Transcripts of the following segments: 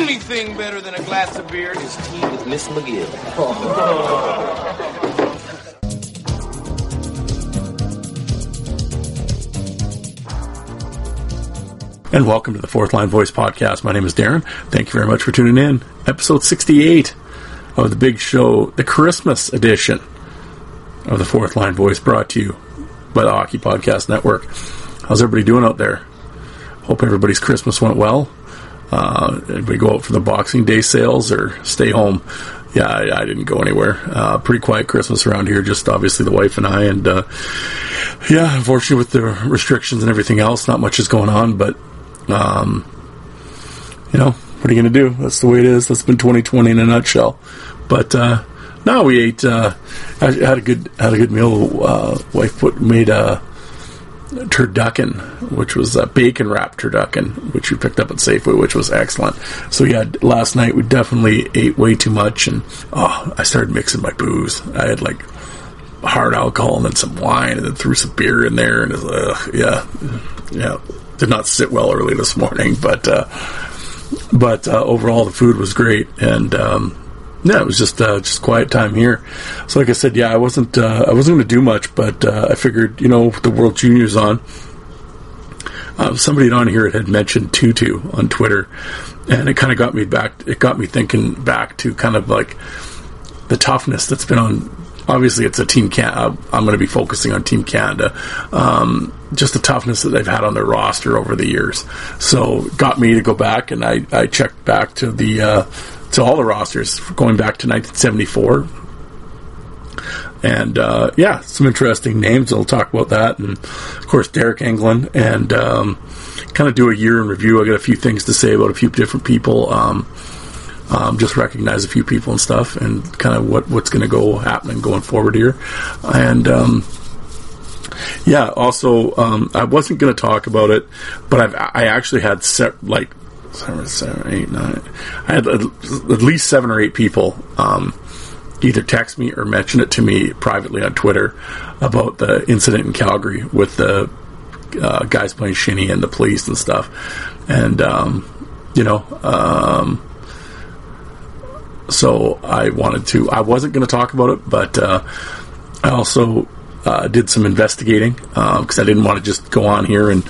"Only thing better than a glass of beer is tea with Miss McGill." And welcome to the Fourth Line Voice Podcast. My name is Darren. Thank you very much for tuning in. Episode 68 of the big show, the Christmas edition of the Fourth Line Voice, brought to you by the Hockey Podcast Network. How's everybody doing out there? Hope everybody's Christmas went well. We go out for the Boxing Day sales or stay home. Yeah, I didn't go anywhere. Pretty quiet Christmas around here, just obviously the wife and I. And yeah, unfortunately with the restrictions and everything else, not much is going on. But, you know, what are you going to do? That's the way it is. That's been 2020 in a nutshell. But no, we ate. I had a good meal. Wife made a turducken, which was a bacon wrap turducken, which we picked up at Safeway, which was excellent. So yeah, last night we definitely ate way too much, and I started mixing my booze. I had like hard alcohol and then some wine, and then threw some beer in there, and did not sit well early this morning. But overall, the food was great, and it was just quiet time here. So like I said, yeah, I wasn't going to do much, but I figured, you know, with the World Juniors on, somebody on here had mentioned Tutu on Twitter, and it kind of got me back. It got me thinking back to kind of like the toughness that's been on. Obviously, it's a team. I'm going to be focusing on Team Canada. Just the toughness that they've had on their roster over the years. So got me to go back, and I checked back to the. To all the rosters, going back to 1974. And, yeah, some interesting names. I'll talk about that. And, of course, Derek Engelland. And kind of do a year in review. I got a few things to say about a few different people. Just recognize a few people and stuff. And kind of what's going to go happening going forward here. And, yeah, also, I wasn't going to talk about it. But I actually had, I had at least 7 or 8 people either text me or mention it to me privately on Twitter about the incident in Calgary with the guys playing shinny and the police and stuff. And, you know, so I wasn't going to talk about it, but I also did some investigating because I didn't want to just go on here and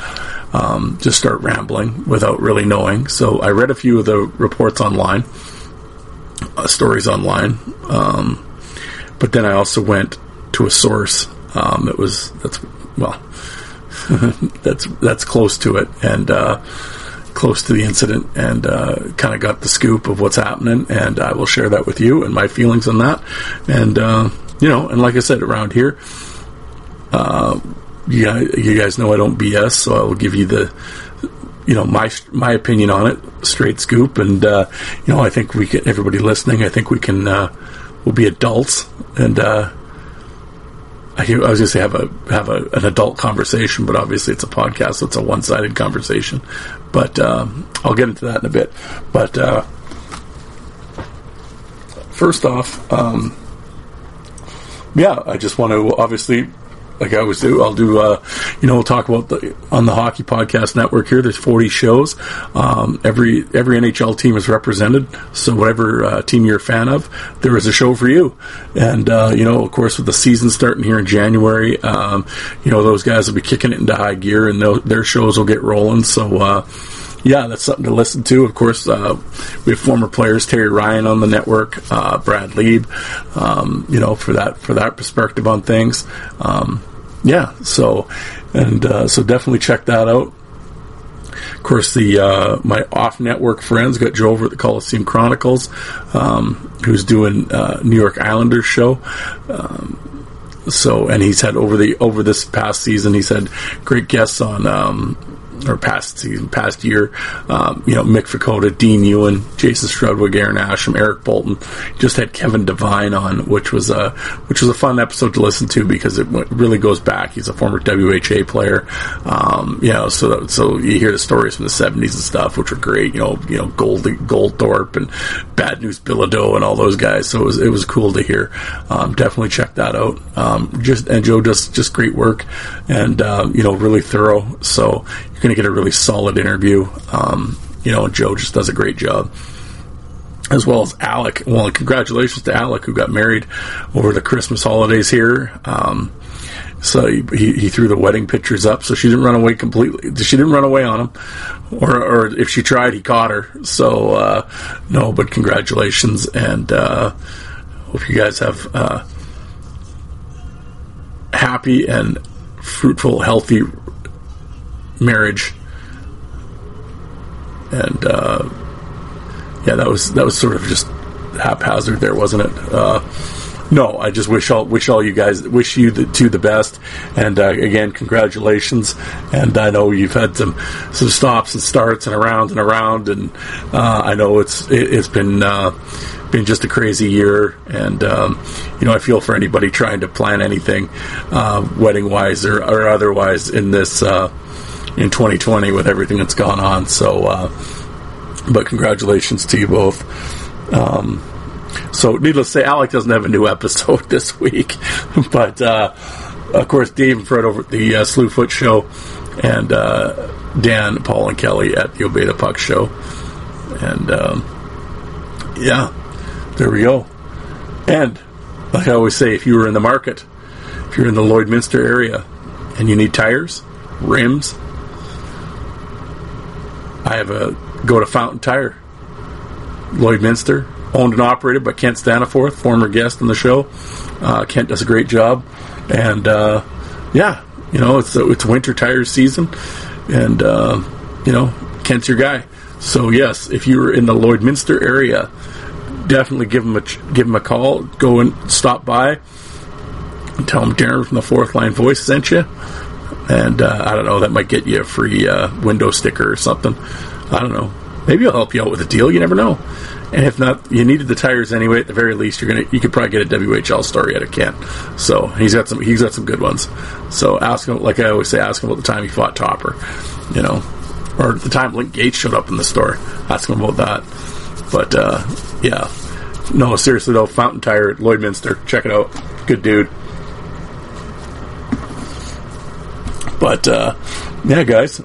just start rambling without really knowing. So I read a few of the reports online, stories online, but then I also went to a source that's close to it and close to the incident, and kind of got the scoop of what's happening, and I will share that with you and my feelings on that. And you know, and like I said, around here, yeah, you guys know I don't BS, so I will give you the, you know, my opinion on it, straight scoop. And you know, I think we can. Everybody listening, I think we can. We'll be adults, and I was going to say have an adult conversation, but obviously it's a podcast, so it's a one-sided conversation. But I'll get into that in a bit. But first off, yeah, I just want to obviously. like I always do. I'll do, we'll talk about on the Hockey Podcast Network here. There's 40 shows. Every NHL team is represented. So whatever team you're a fan of, there is a show for you. And, of course, with the season starting here in January, those guys will be kicking it into high gear and their shows will get rolling. So, yeah, that's something to listen to. Of course, we have former players, Terry Ryan on the network, Brad Lieb, for that perspective on things. So definitely check that out. Of course, my off-network friends got Joe over at the Coliseum Chronicles, who's doing New York Islanders show. And he's had over this past season, he's had great guests on, or past season, past year, Mick Ficotta, Dean Ewan, Jason Strudwick, Aaron Asham, Eric Bolton. Just had Kevin Devine on, which was a fun episode to listen to because it really goes back. He's a former WHA player, so you hear the stories from the 70s and stuff, which are great. Goldthorpe and Bad News Bilodeau and all those guys. So it was cool to hear. Definitely check that out. Joe does just great work and really thorough. So you're going to get a really solid interview. Joe just does a great job, as well as Alec. Well, congratulations to Alec, who got married over the Christmas holidays here. So he threw the wedding pictures up, so she didn't run away completely. She didn't run away on him, or if she tried, he caught her. So no, but congratulations, and hope you guys have happy and fruitful, healthy marriage. And that was sort of just haphazard there, wasn't it? No, I just wish you the best, and again, congratulations. And I know you've had some stops and starts and around, and I know it's been just a crazy year, and I feel for anybody trying to plan anything wedding wise or otherwise in this in 2020 with everything that's gone on. So but congratulations to you both. So needless to say, Alec doesn't have a new episode this week, but of course Dave and Fred over at the Slewfoot show, and Dan, Paul and Kelly at the Obey the Puck show. And there we go. And like I always say, if you're in the Lloydminster area and you need tires, rims, I have a go to Fountain Tire, Lloydminster, owned and operated by Kent Staniforth, former guest on the show. Kent does a great job, and it's winter tire season, and Kent's your guy. So yes, if you're in the Lloydminster area, definitely give him a call. Go and stop by and tell him Darren from the Fourth Line Voice sent you, and I don't know, that might get you a free window sticker or something. I don't know. Maybe I'll help you out with a deal. You never know. And if not, you needed the tires anyway. At the very least, you could probably get a WHL story out of Kent. So he's got some good ones. So ask him, like I always say, ask him about the time he fought Topper, or the time Link Gates showed up in the store. Ask him about that. But no, seriously though, Fountain Tire, Lloydminster, check it out. Good dude. But guys,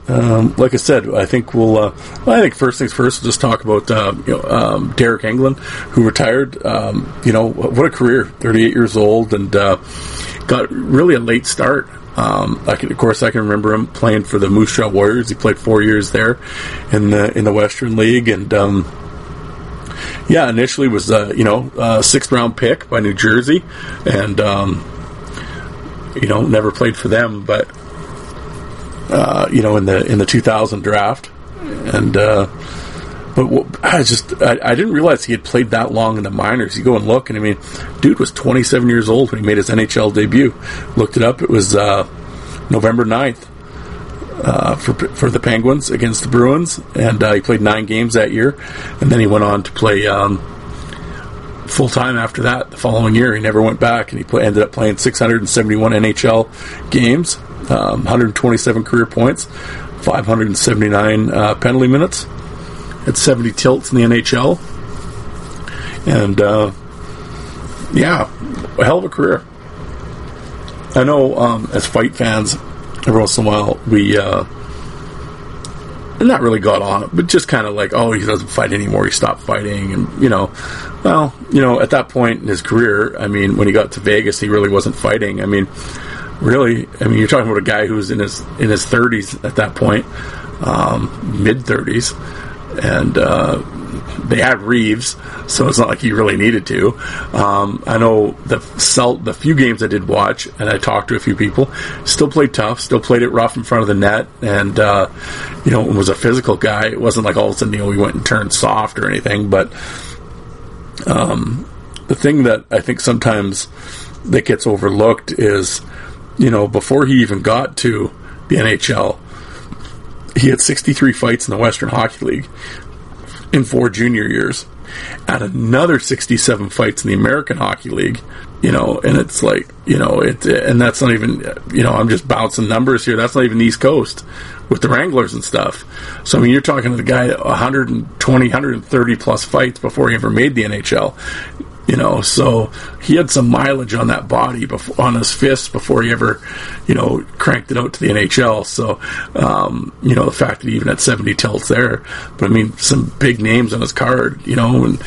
like I said, I think first things first, we'll just talk about Derek Engelland, who retired. What a career, 38 years old, and got really a late start. I can remember him playing for the Moose Jaw Warriors. He played 4 years there in the Western League, and initially was a 6th round pick by New Jersey, and never played for them, but. In the 2000 draft, and I didn't realize he had played that long in the minors. You go and look, and I mean, dude was 27 years old when he made his NHL debut. Looked it up; it was November 9th for the Penguins against the Bruins, and he played 9 games that year, and then he went on to play full time after that. The following year, he never went back, and he ended up playing 671 NHL games. 127 career points, 579 penalty minutes, at 70 tilts in the NHL, and a hell of a career. I know as fight fans, every once in a while, we not really got on it, but just kind of like, oh, he doesn't fight anymore, he stopped fighting, and, you know, well, you know, at that point in his career, I mean, when he got to Vegas, he really wasn't fighting. I mean, really, I mean, you're talking about a guy who was in his 30s at that point, mid-30s, and they had Reeves, so it's not like he really needed to. I know the few games I did watch, and I talked to a few people, still played tough, still played it rough in front of the net, and you know, was a physical guy. It wasn't like all of a sudden, you know, he went and turned soft or anything, but the thing that I think sometimes that gets overlooked is, you know, before he even got to the NHL, he had 63 fights in the Western Hockey League in 4 junior years, at another 67 fights in the American Hockey League, you know, and it's like, you know, and that's not even, you know, I'm just bouncing numbers here, that's not even the East Coast with the Wranglers and stuff. So, I mean, you're talking to the guy 120, 130 plus fights before he ever made the NHL, you know, so he had some mileage on that body, before, on his fists, before he ever, you know, cranked it out to the NHL. So, you know, the fact that he even had 70 tilts there. But, I mean, some big names on his card, you know, and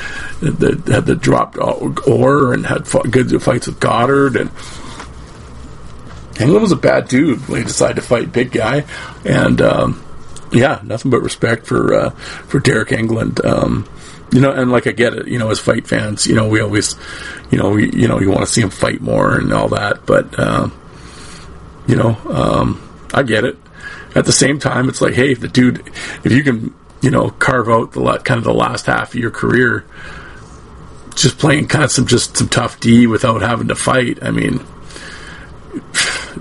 had the dropped Orr and had good fights with Goddard. And Engelland was a bad dude when he decided to fight big guy. And, yeah, nothing but respect for Derek Engelland. You know, and like I get it, you know, as fight fans, you know, we always, you know, you want to see him fight more and all that, but, you know, I get it. At the same time, it's like, hey, if the dude, if you can, you know, carve out the last half of your career, just playing kind of some tough D without having to fight, I mean,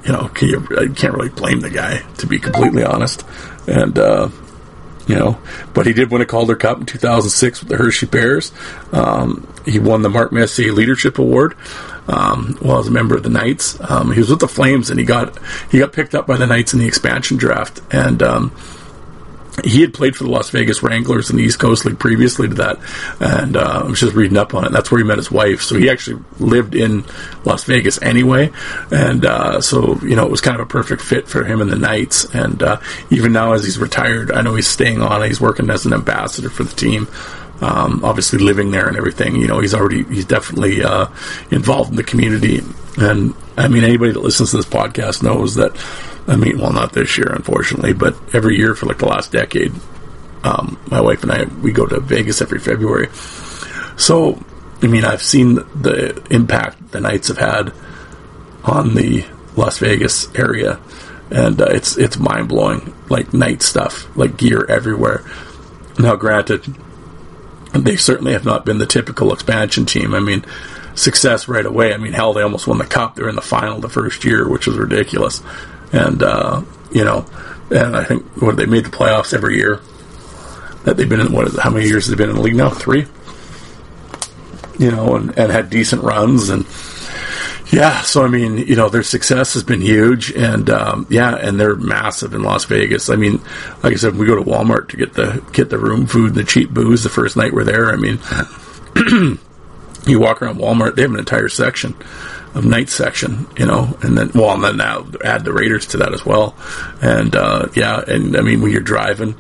you know, I can't really blame the guy, to be completely honest. And, you know, but he did win a Calder Cup in 2006 with the Hershey Bears. He won the Mark Messier Leadership Award while as a member of the Knights. He was with the Flames, and he got picked up by the Knights in the expansion draft. And he had played for the Las Vegas Wranglers in the East Coast League previously to that. And I was just reading up on it. That's where he met his wife. So he actually lived in Las Vegas anyway. And so, you know, it was kind of a perfect fit for him and the Knights. And even now as he's retired, I know he's staying on. He's working as an ambassador for the team. Obviously living there and everything. You know, he's definitely involved in the community. And, I mean, anybody that listens to this podcast knows that, I mean, well, not this year, unfortunately, but every year for like the last decade, my wife and I, we go to Vegas every February. So, I mean, I've seen the impact the Knights have had on the Las Vegas area, and it's mind-blowing, like Knight stuff, like gear everywhere. Now, granted, they certainly have not been the typical expansion team. I mean, success right away. I mean, hell, they almost won the cup. They were in the final the first year, which was ridiculous. And, you know, and I think they made the playoffs every year that they've been in. How many years have they been in the league now? 3? You know, and had decent runs. And, yeah, so, I mean, you know, their success has been huge. And, yeah, and they're massive in Las Vegas. I mean, like I said, we go to Walmart to get the room food and the cheap booze the first night we're there. I mean, you walk around Walmart, they have an entire section. Night section, you know, and then, well, and then now add the Raiders to that as well. And, yeah, and I mean, when you're driving,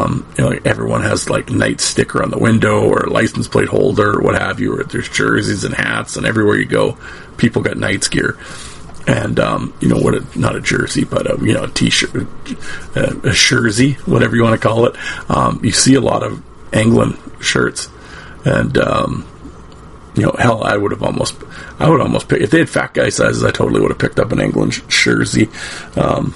you know, everyone has like Night sticker on the window or a license plate holder or what have you, or there's jerseys and hats, and everywhere you go, people got Knight's gear. And, you know, not a jersey, but you know, a t-shirt, a jersey, whatever you want to call it. You see a lot of England shirts, and, you know, hell, I would almost pick, if they had fat guy sizes, I totally would have picked up an England jersey. Well,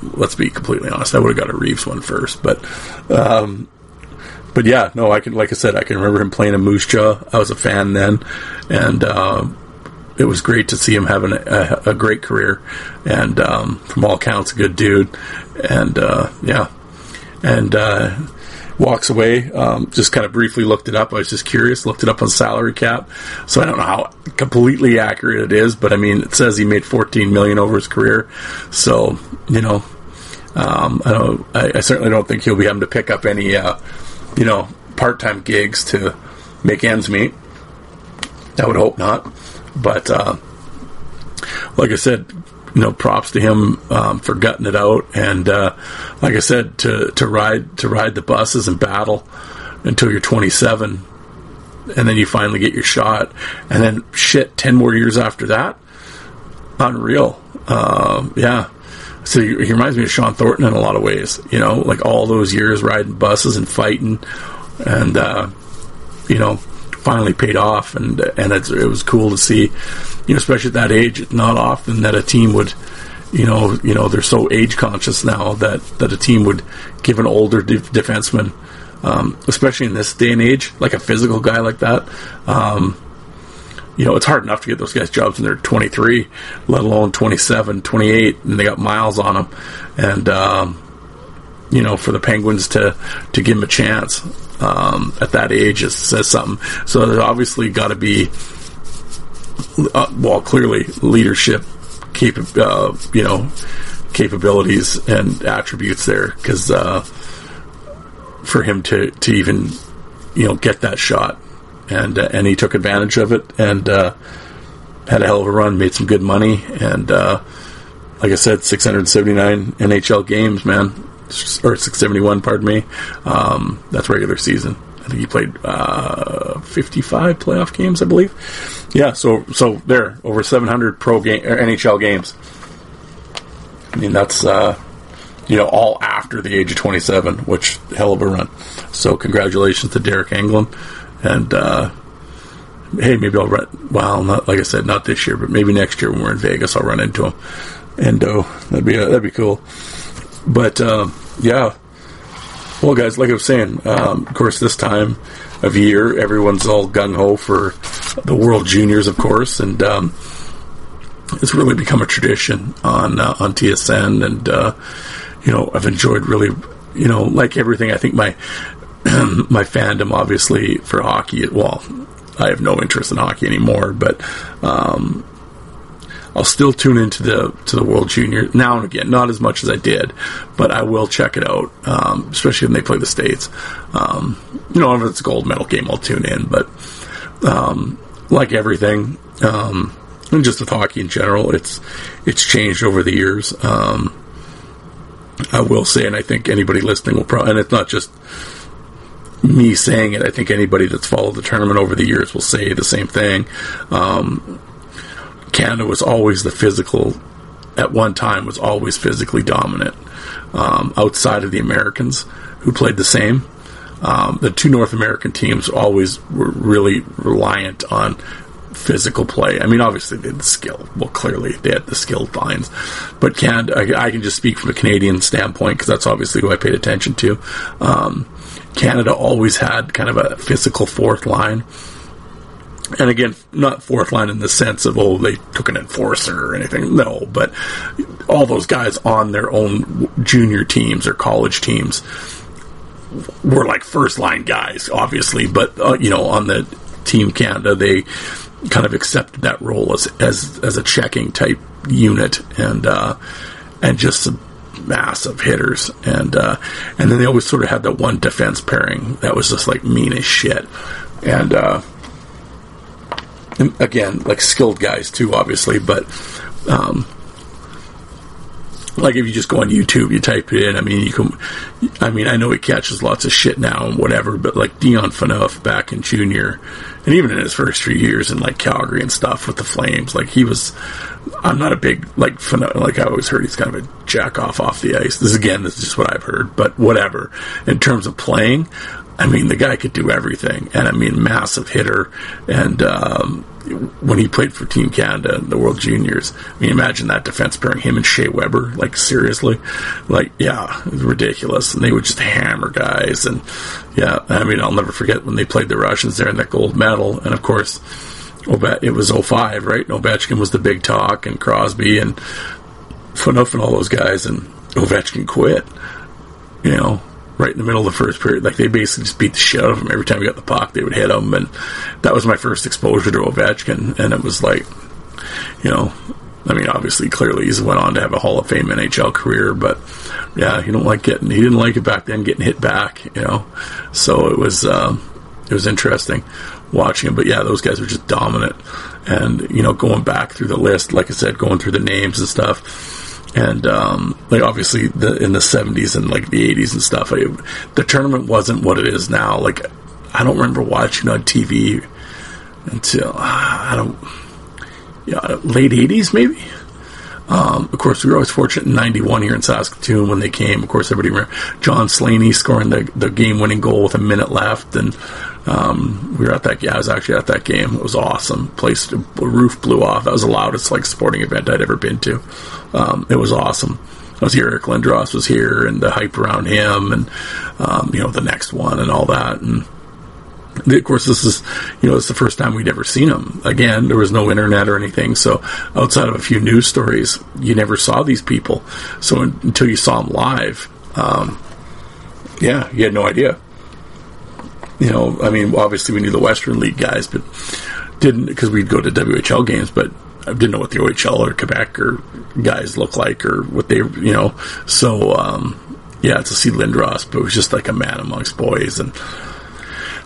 let's be completely honest, I would have got a Reeves one first, but yeah, no, I can remember him playing a Moose Jaw. I was a fan then, and, it was great to see him having a great career, and, from all counts, a good dude, and, yeah, and, walks away. Just kind of briefly looked it up. I was just curious. Looked it up on salary cap. So I don't know how completely accurate it is, but I mean, it says he made $14 million over his career. So, you know, I certainly don't think he'll be having to pick up any, you know, part-time gigs to make ends meet. I would hope not. But, like I said, you know, props to him for gutting it out. And like I said, to ride the buses and battle until you're 27, and then you finally get your shot, and then shit, 10 more years after that, unreal. Yeah. So he reminds me of Sean Thornton in a lot of ways, you know, like all those years riding buses and fighting, and you know, finally paid off. And it was cool to see, you know, especially at that age. It's not often that a team would, you know, they're so age conscious now that a team would give an older defenseman, especially in this day and age, like a physical guy like that. You know, it's hard enough to get those guys jobs when they're 23, let alone 27, 28, and they got miles on them. And, you know, for the Penguins to give them a chance at that age, it says something. So there's obviously got to be, clearly leadership capabilities and attributes there, because for him to even, you know, get that shot. And he took advantage of it, and had a hell of a run, made some good money, and like I said, 679 NHL games, man, or 671, pardon me. That's regular season. I think he played 55 playoff games, I believe. Yeah, so there, over 700 pro game or NHL games. I mean, that's you know, all after the age of 27, which, hell of a run. So congratulations to Derek Engelland. And, hey, maybe I'll run... Well, not, like I said, not this year, but maybe next year when we're in Vegas, I'll run into him. And, that'd be cool. But, yeah. Well, guys, like I was saying, of course, this time of year, everyone's all gung-ho for the World Juniors, of course. And it's really become a tradition on TSN. And, you know, I've enjoyed really... You know, like everything, I think my fandom, obviously, for hockey, well, I have no interest in hockey anymore, but I'll still tune into the World Juniors now and again, not as much as I did, but I will check it out, especially when they play the States. You know, if it's a gold medal game, I'll tune in, but like everything, and just with hockey in general, it's changed over the years. I will say, and I think anybody listening will probably, and it's not just me saying it, I think anybody that's followed the tournament over the years will say the same thing. Canada was always physically dominant, outside of the Americans, who played the same. The two North American teams always were really reliant on physical play. I mean, obviously they had the skill. Well, clearly they had the skilled lines, but Canada, I can just speak from a Canadian standpoint, because that's obviously who I paid attention to. Canada always had kind of a physical fourth line. And again, not fourth line in the sense of, oh, they took an enforcer or anything. No, but all those guys on their own junior teams or college teams were like first line guys, obviously. But, you know, on the Team Canada, they kind of accepted that role as a checking type unit, and just some massive hitters, and then they always sort of had that one defense pairing that was just like mean as shit, and again, like skilled guys too, obviously, but like if you just go on YouTube, you type it in, I know he catches lots of shit now and whatever, but like Dion Phaneuf back in junior, and even in his first 3 years in like Calgary and stuff with the Flames, like he was, I'm not a big, like, Phaneuf, like I always heard he's kind of a jack-off off the ice. This is just what I've heard, but whatever. In terms of playing, I mean, the guy could do everything, and I mean, massive hitter, and when he played for Team Canada in the World Juniors, I mean, imagine that defense pairing, him and Shea Weber, like, seriously, like, yeah, it was ridiculous, and they would just hammer guys, and yeah, I mean, I'll never forget when they played the Russians there in that gold medal, and of course, it was 2005, right? Ovechkin was the big talk, and Crosby, and Phaneuf, and all those guys, and Ovechkin quit, you know, right in the middle of the first period. Like, they basically just beat the shit out of him. Every time he got the puck, they would hit him, and that was my first exposure to Ovechkin, and it was like, you know, I mean, obviously, clearly, he's went on to have a Hall of Fame NHL career, but yeah, he didn't like it back then, getting hit back, you know, so it was interesting watching him, but yeah, those guys were just dominant, And, you know, going back through the list, like I said, going through the names and stuff. And, like, obviously, in the 70s and, like, the 80s and stuff, the tournament wasn't what it is now. Like, I don't remember watching on TV until, late 80s, maybe? Of course, we were always fortunate in 91 here in Saskatoon when they came. Of course, everybody remember John Slaney scoring the game-winning goal with a minute left, and we were at that. Yeah, I was actually at that game. It was awesome. Place roof blew off. That was the loudest sporting event I'd ever been to. It was awesome. I was here. Eric Lindros was here, and the hype around him, and the next one, and all that, and. Of course, this is, it's the first time we'd ever seen him. Again, there was no internet or anything, so outside of a few news stories, you never saw these people. So until you saw them live, you had no idea. Obviously we knew the Western League guys, but didn't, because we'd go to WHL games, but I didn't know what the OHL or Quebec or guys look like or what they, So, to see Lindros, but it was just like a man amongst boys and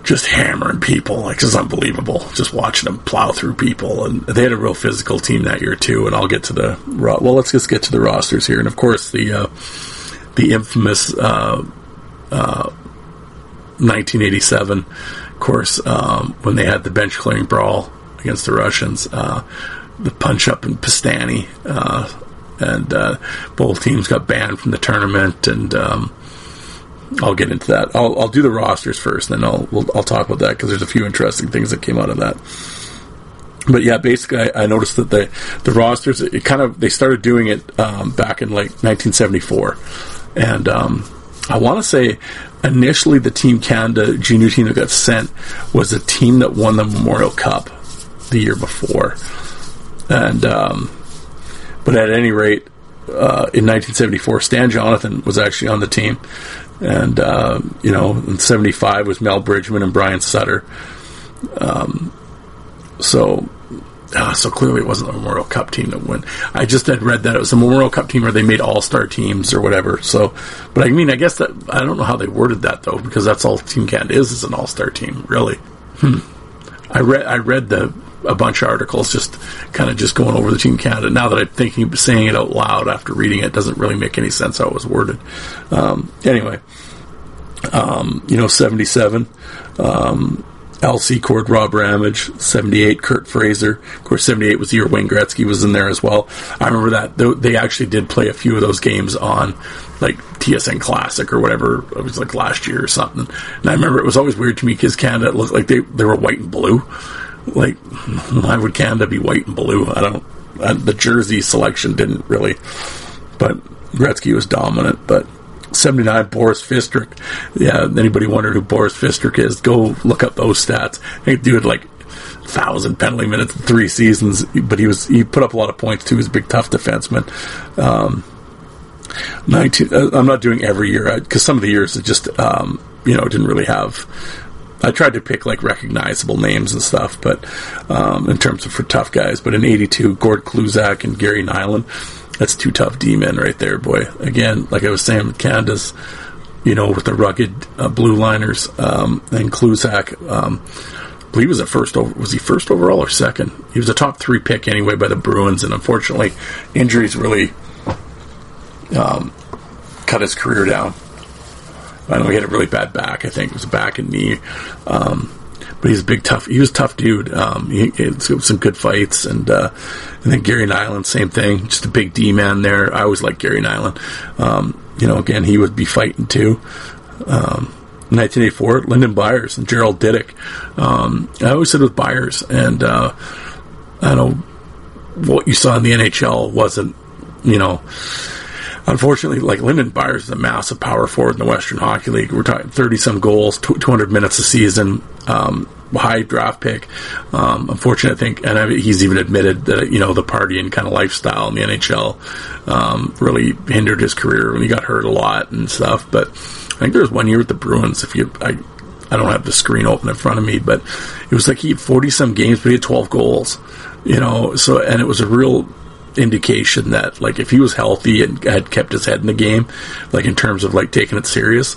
just hammering people, it's unbelievable. Just watching them plow through people, and they had a real physical team that year too. And I'll get to the let's just get to the rosters here, and of course the infamous 1987, of course, when they had the bench clearing brawl against the Russians, the punch up in Pistani, and both teams got banned from the tournament, and. I'll get into that. I'll do the rosters first, and then I'll talk about that, because there's a few interesting things that came out of that. But yeah, basically, I noticed that the rosters, they started doing it back in like 1974, and I want to say initially the Team Canada junior team that got sent was the team that won the Memorial Cup the year before, and but at any rate, in 1974, Stan Jonathan was actually on the team. And, in 75 was Mel Bridgman and Brian Sutter. So clearly it wasn't the Memorial Cup team that won. I just had read that it was the Memorial Cup team where they made all-star teams or whatever. So, but I guess that, I don't know how they worded that though, because that's all Team Canada is an all-star team, really. I read a bunch of articles just going over the Team Canada. Now that I'm saying it out loud after reading it doesn't really make any sense how it was worded. Anyway, 77, Al Secord, Rob Ramage, 78, Kurt Fraser. Of course, 78 was the year Wayne Gretzky was in there as well. I remember that. They actually did play a few of those games on, TSN Classic or whatever. It was, last year or something. And I remember it was always weird to me because Canada looked like they were white and blue. Why would Canada be white and blue? The jersey selection didn't really, but Gretzky was dominant. But 79, Boris Fistrick. Yeah, anybody wondered who Boris Fistrick is, go look up those stats. He did 1,000 penalty minutes in 3 seasons, but he put up a lot of points too. He's a big, tough defenseman. 19, I'm not doing every year, because some of the years it just, didn't really have... I tried to pick recognizable names and stuff, but in terms of for tough guys. But in 82, Gord Kluzak and Gary Nylund, that's 2 tough D-men right there, boy. Again, like I was saying, with Canada's, with the rugged blue liners, and Kluzak, I believe was he first overall or second? He was a top 3 pick anyway by the Bruins, and unfortunately, injuries really cut his career down. I know he had a really bad back. I think it was back and knee, but he's a big tough. He was a tough dude. He had some good fights, and then Gary Nylund, same thing. Just a big D man there. I always liked Gary Nylund. Again, he would be fighting too. 1984, Lyndon Byers and Gerald Didick. I always said with Byers, and I know what you saw in the NHL wasn't, Unfortunately, Lyndon Byers is a massive power forward in the Western Hockey League. We're talking 30-some goals, 200 minutes a season, high draft pick. Unfortunately, he's even admitted that, the partying kind of lifestyle in the NHL really hindered his career when he got hurt a lot and stuff. But I think there was one year with the Bruins, I don't have the screen open in front of me, but it was he had 40-some games, but he had 12 goals. And it was a real... indication that if he was healthy and had kept his head in the game, in terms of taking it serious,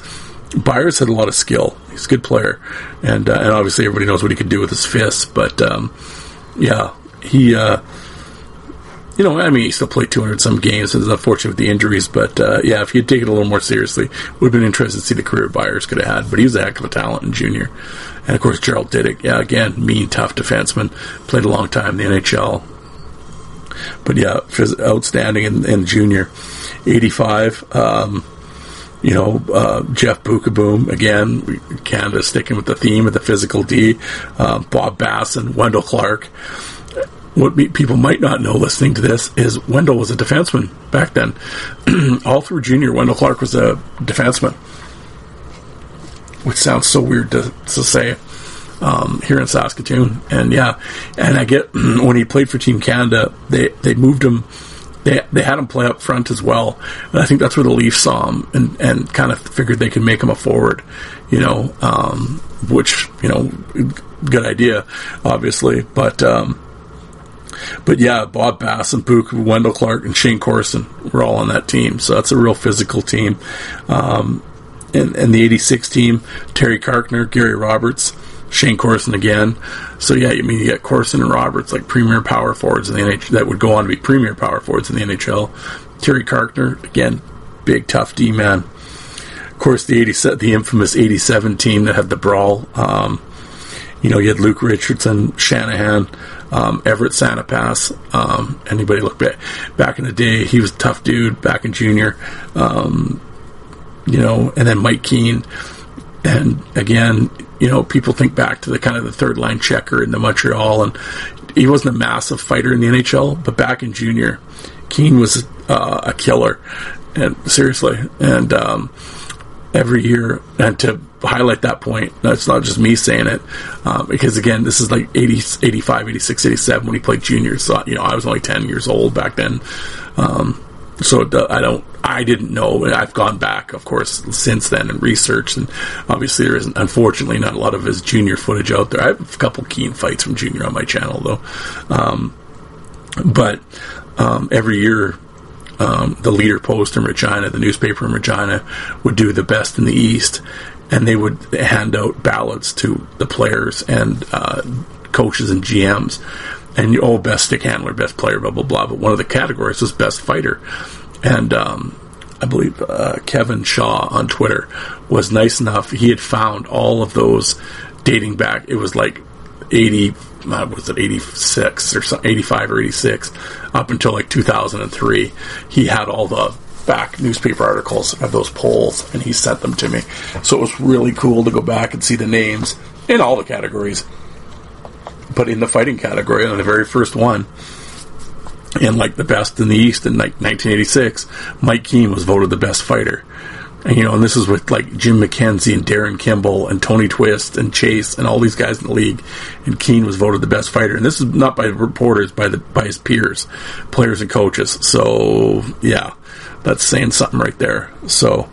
Byers had a lot of skill. He's a good player, and obviously everybody knows what he could do with his fists, but he, you know, I mean, he still played 200-some games, and it's unfortunate with the injuries. But, yeah, if he had taken it a little more seriously, it would have been interesting to see the career Byers could have had. But he was a heck of a talent in junior. And, of course, Gerald Didick, yeah, again, mean, tough defenseman. Played a long time in the NHL. But, yeah, outstanding in junior. 85, you know, Jeff Bookaboom, again, Canada sticking with the theme of the physical D. Bob Bass and Wendell Clark. What people might not know listening to this is Wendell was a defenseman back then. All through junior, Wendell Clark was a defenseman, which sounds so weird to say here in Saskatoon. And, yeah, and I get when he played for Team Canada, they moved him. They had him play up front as well, and I think that's where the Leafs saw him and kind of figured they could make him a forward, you know, which, you know, good idea, obviously. But yeah, Bob Bass and Book, Wendell Clark, and Shane Corson were all on that team, so that's a real physical team. And the 86 team, Terry Karkner, Gary Roberts, Shane Corson again. So, yeah, I mean, you got Corson and Roberts, like premier power forwards in the NHL, that would go on to be premier power forwards in the NHL. Terry Karkner, again, big, tough D-man. Of course, the infamous 87 team that had the brawl. You know, you had Luke Richardson, Shanahan, Everett Sanapass. Anybody look back in the day, he was a tough dude back in junior. You know, and then Mike Keane. And, again, you know, people think back to the kind of the third-line checker in the Montreal, and he wasn't a massive fighter in the NHL, but back in junior, Keane was a killer, and seriously. And every year, and to highlight that point, that's not just me saying it, because, again, this is like 80, 85, 86, 87 when he played junior. So, you know, I was only 10 years old back then. So I didn't know. I've gone back, of course, since then and researched, and obviously there isn't, unfortunately, not a lot of his junior footage out there. I have a couple Keane fights from junior on my channel, though. But every year, the Leader Post in Regina, the newspaper in Regina, would do the best in the East, and they would hand out ballots to the players and coaches and GMs. And, oh, best stick handler, best player, blah, blah, blah. But one of the categories was best fighter. And I believe Kevin Shaw on Twitter was nice enough. He had found all of those dating back. It was like 86 or something, 85 or 86, up until like 2003. He had all the back newspaper articles of those polls, and he sent them to me. So it was really cool to go back and see the names in all the categories. But in the fighting category, on the very first one, in like the best in the East in like 1986, Mike Keane was voted the best fighter. And, you know, and this is with like Jim McKenzie and Darren Kimball and Tony Twist and Chase and all these guys in the league. And Keane was voted the best fighter. And this is not by reporters, by his peers, players and coaches. So, yeah, that's saying something right there. So,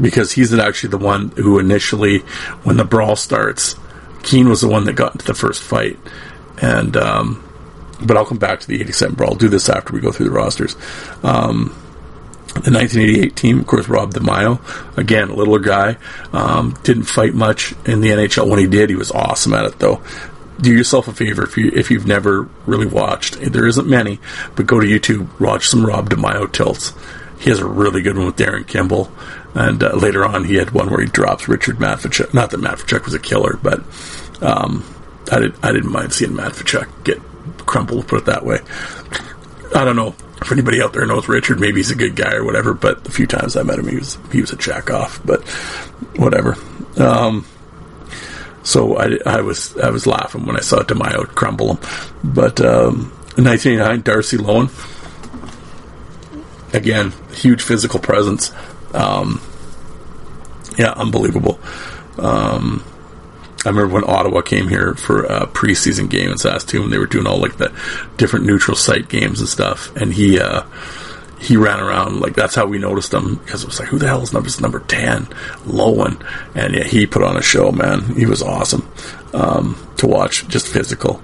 because he's actually the one who initially, when the brawl starts, Keane was the one that got into the first fight. And but I'll come back to the 87 brawl. I'll do this after we go through the rosters. The 1988 team, of course, Rob DiMaio, again, a little guy, didn't fight much in the NHL. When he did, he was awesome at it, though. Do yourself a favor if you've never really watched. There isn't many, but go to YouTube, watch some Rob DiMaio tilts. He has a really good one with Darren Kimball. And later on, he had one where he drops Richard Matvichuk. Not that Matvichuk was a killer, but I didn't mind seeing Matvichuk get crumpled, put it that way. I don't know if anybody out there knows Richard. Maybe he's a good guy or whatever, but the few times I met him, he was a jack-off, but whatever. So I was laughing when I saw DiMaio crumple him. But in 1989, Darcy Lowen, again, huge physical presence. Yeah, unbelievable. I remember when Ottawa came here for a preseason game in Saskatoon. They were doing all like the different neutral site games and stuff, and he ran around like that's how we noticed him, because it was like, who the hell is number 10, Lowen? And yeah, he put on a show, man. He was awesome to watch, just physical.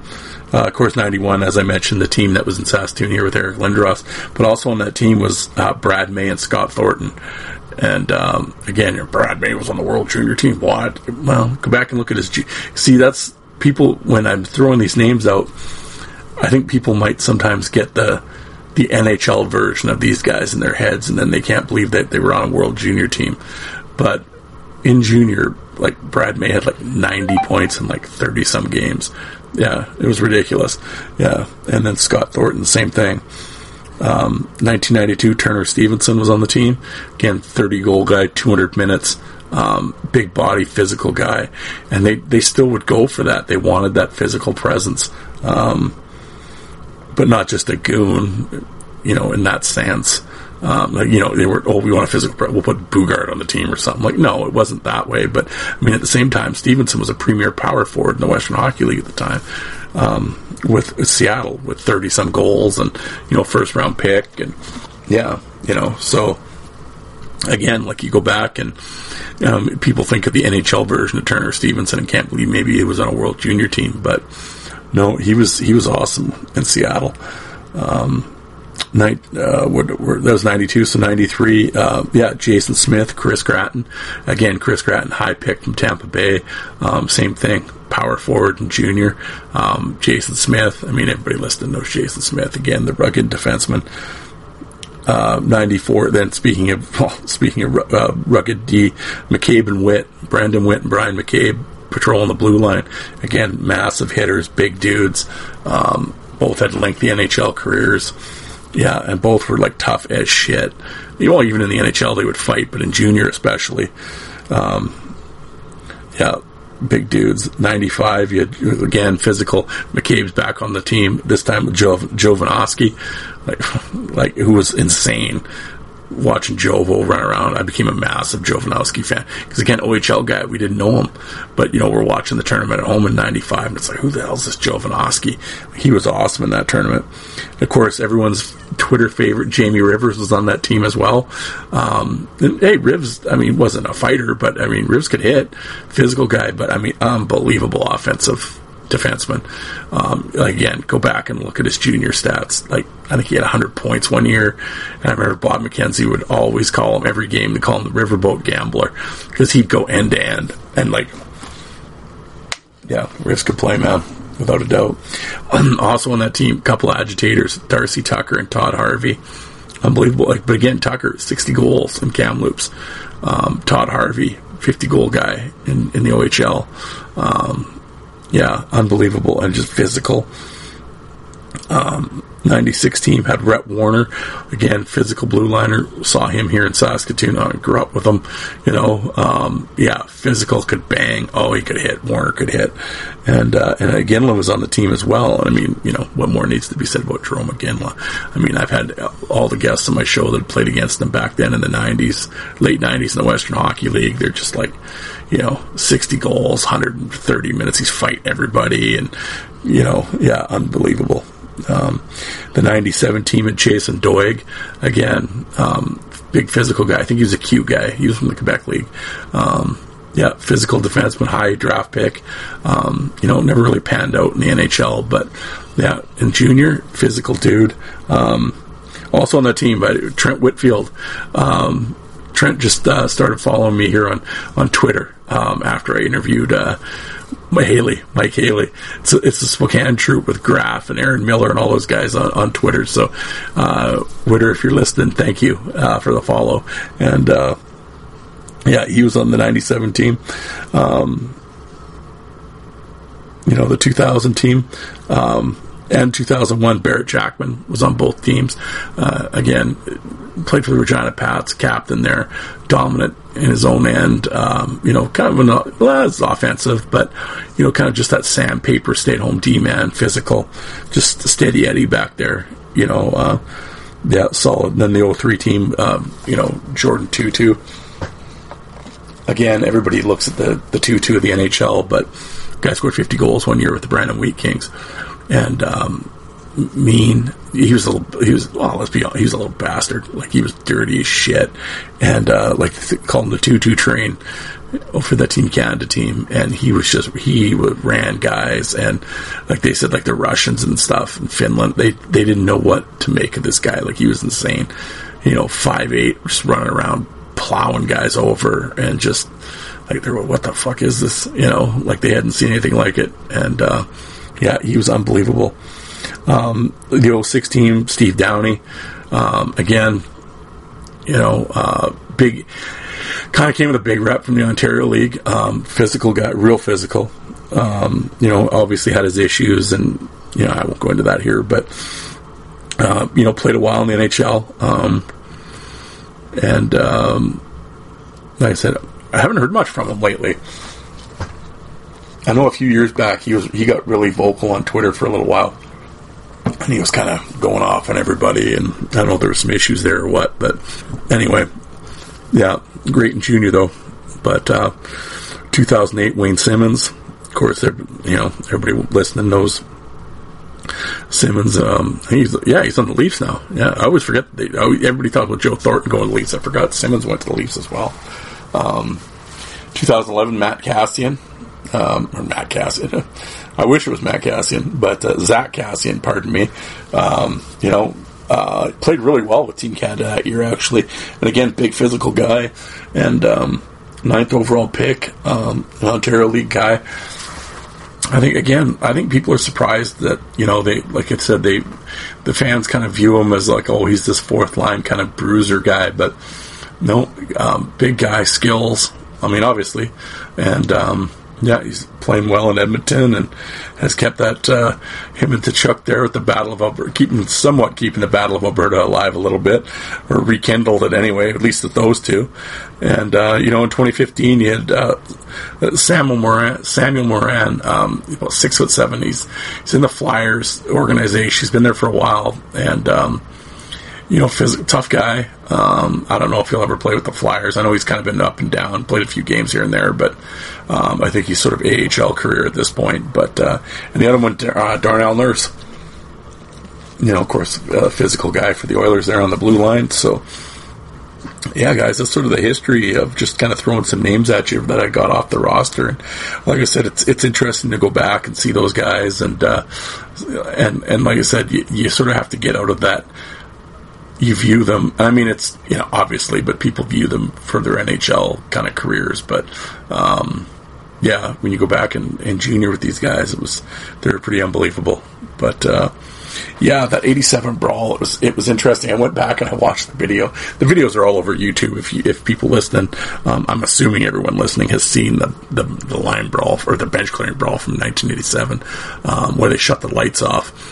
Of course, 91, as I mentioned, the team that was in Saskatoon here with Eric Lindros. But also on that team was Brad May and Scott Thornton. And, again, Brad May was on the World Junior team. What? Well, go back and look at his... See, that's people, when I'm throwing these names out, I think people might sometimes get the NHL version of these guys in their heads, and then they can't believe that they were on a World Junior team. But in Junior, like, Brad May had like 90 points in like 30-some games. Yeah, it was ridiculous. Yeah, and then Scott Thornton, same thing. 1992, Turner Stevenson was on the team. Again, 30-goal guy, 200 minutes, big body, physical guy. And they still would go for that. They wanted that physical presence. But not just a goon, you know, in that sense. You know, they were, oh, we want a physical presence, we'll put Bugard on the team or something. Like, no, it wasn't that way. But, I mean, at the same time, Stevenson was a premier power forward in the Western Hockey League at the time, with Seattle, with 30-some goals and, you know, first-round pick. And, yeah, you know, so, again, like, you go back and people think of the NHL version of Turner Stevenson and can't believe maybe he was on a World Junior team. But, no, he was awesome in Seattle. That was 92, so 93. Jason Smith, Chris Gratton. Again, Chris Gratton, high pick from Tampa Bay. Same thing, power forward and junior. Jason Smith, I mean, everybody listening knows Jason Smith. Again, the rugged defenseman. 94, then speaking of rugged D, McCabe and Witt, Brandon Witt and Brian McCabe patrolling the blue line. Again, massive hitters, big dudes. Both had lengthy NHL careers. Yeah, and both were, like, tough as shit. You know, even in the NHL, they would fight, but in junior especially. Big dudes. 95, you had, again, physical. McCabe's back on the team, this time with Joe Vanosky, like, who was insane. Watching Jovo run around, I became a massive Jovanovski fan, because again, OHL guy, we didn't know him, but you know, we're watching the tournament at home in 95, and it's like, who the hell is this Jovanovski? He was awesome in that tournament. Of course, everyone's Twitter favorite Jamie Rivers was on that team as well. And, hey, Rivs, I mean, wasn't a fighter, but I mean, Rivs could hit, physical guy, but I mean, unbelievable offensive defenseman. Again, go back and look at his junior stats. Like, I think he had 100 points one year, and I remember Bob McKenzie would always call him every game. They call him the riverboat gambler, because he'd go end to end, and like, yeah, risk of play, man, without a doubt. Also on that team, a couple of agitators, Darcy Tucker and Todd Harvey. Unbelievable. Like, but again, Tucker, 60 goals in Kamloops. Todd Harvey, 50 goal guy in the OHL. Yeah, unbelievable, and just physical. 96 team had Rhett Warner, again, physical blue liner. Saw him here in Saskatoon. I grew up with him, you know. Physical, could bang. Oh, he could hit. Warner could hit. And Aginla was on the team as well. I mean, you know, what more needs to be said about Jerome Aginla? I mean, I've had all the guests on my show that played against them back then in the 90s, late 90s in the Western Hockey League. They're just like, you know, 60 goals, 130 minutes. He's fighting everybody, and, you know, yeah, unbelievable. The 97 team at Chase and Doig, again, big physical guy. I think he was a Q guy. He was from the Quebec League. Physical defenseman, high draft pick. You know, never really panned out in the NHL, but yeah, in junior, physical dude. Also on that team, by Trent Whitfield. Trent just started following me here on Twitter after I interviewed Mike Haley. It's the Spokane Troop with Graff and Aaron Miller and all those guys on Twitter. So, Twitter, if you're listening, thank you for the follow. And, he was on the 97 team. You know, the 2000 team. And 2001, Barrett Jackman was on both teams. Again, played for the Regina Pats, captain there, dominant in his own end. Kind of it's offensive, but you know, kind of just that sandpaper, stay-at-home D-man, physical, just steady Eddie back there. You know, solid. And then the 03 team, Jordan Tutu. Again, everybody looks at the Tutu of the NHL, but guy scored 50 goals one year with the Brandon Wheat Kings. And he was a little bastard. Like, he was dirty as shit, and called him the Tutu Train for the Team Canada team. And he ran guys, and like they said, like the Russians and stuff in Finland, they didn't know what to make of this guy. Like, he was insane. You know, 5'8", just running around, plowing guys over and just like, they're what the fuck is this? You know, like they hadn't seen anything like it. And yeah, he was unbelievable. The 06 team, Steve Downey, again, you know, big, kind of came with a big rep from the Ontario League. Physical guy, real physical. You know, obviously had his issues, and you know, I won't go into that here, but you know, played a while in the NHL. And like I said, I haven't heard much from him lately. I know a few years back he got really vocal on Twitter for a little while, and he was kind of going off on everybody, and I don't know if there were some issues there or what, but anyway, yeah, great in junior though. But 2008 Wayne Simmons, of course, you know, everybody listening knows Simmons. He's on the Leafs now. Yeah, I always forget. Everybody talked about Joe Thornton going to the Leafs. I forgot Simmons went to the Leafs as well. 2011 Matt Kassian. I wish it was Matt Kassian, but Zach Kassian, pardon me. You know, played really well with Team Canada that year, actually. And again, big physical guy, and 9th overall pick, an Ontario League guy. I think people are surprised that, you know, they, like I said, the fans kind of view him as like, oh, he's this fourth line kind of bruiser guy, but no, big guy, skills. I mean, obviously, and yeah, he's playing well in Edmonton and has kept that him and Tkachuk there at the Battle of Alberta, keeping the Battle of Alberta alive a little bit, or rekindled it anyway, at least with those two. And you know, in 2015, you had Samuel Morin, about 6'7". He's in the Flyers organization. He's been there for a while, and you know, tough guy. I don't know if he'll ever play with the Flyers. I know he's kind of been up and down, played a few games here and there, but I think he's sort of AHL career at this point. But and the other one, Darnell Nurse. You know, of course, physical guy for the Oilers there on the blue line. So, yeah, guys, that's sort of the history of just kind of throwing some names at you that I got off the roster. And like I said, it's interesting to go back and see those guys. And like I said, you sort of have to get out of that. You view them, I mean, it's, you know, obviously, but people view them for their NHL kind of careers. But yeah, when you go back and junior with these guys, they were pretty unbelievable. But yeah, that 87 brawl, it was interesting. I went back and I watched the video. The videos are all over YouTube. If people listening, I'm assuming everyone listening has seen the line brawl, or the bench clearing brawl from 1987, where they shut the lights off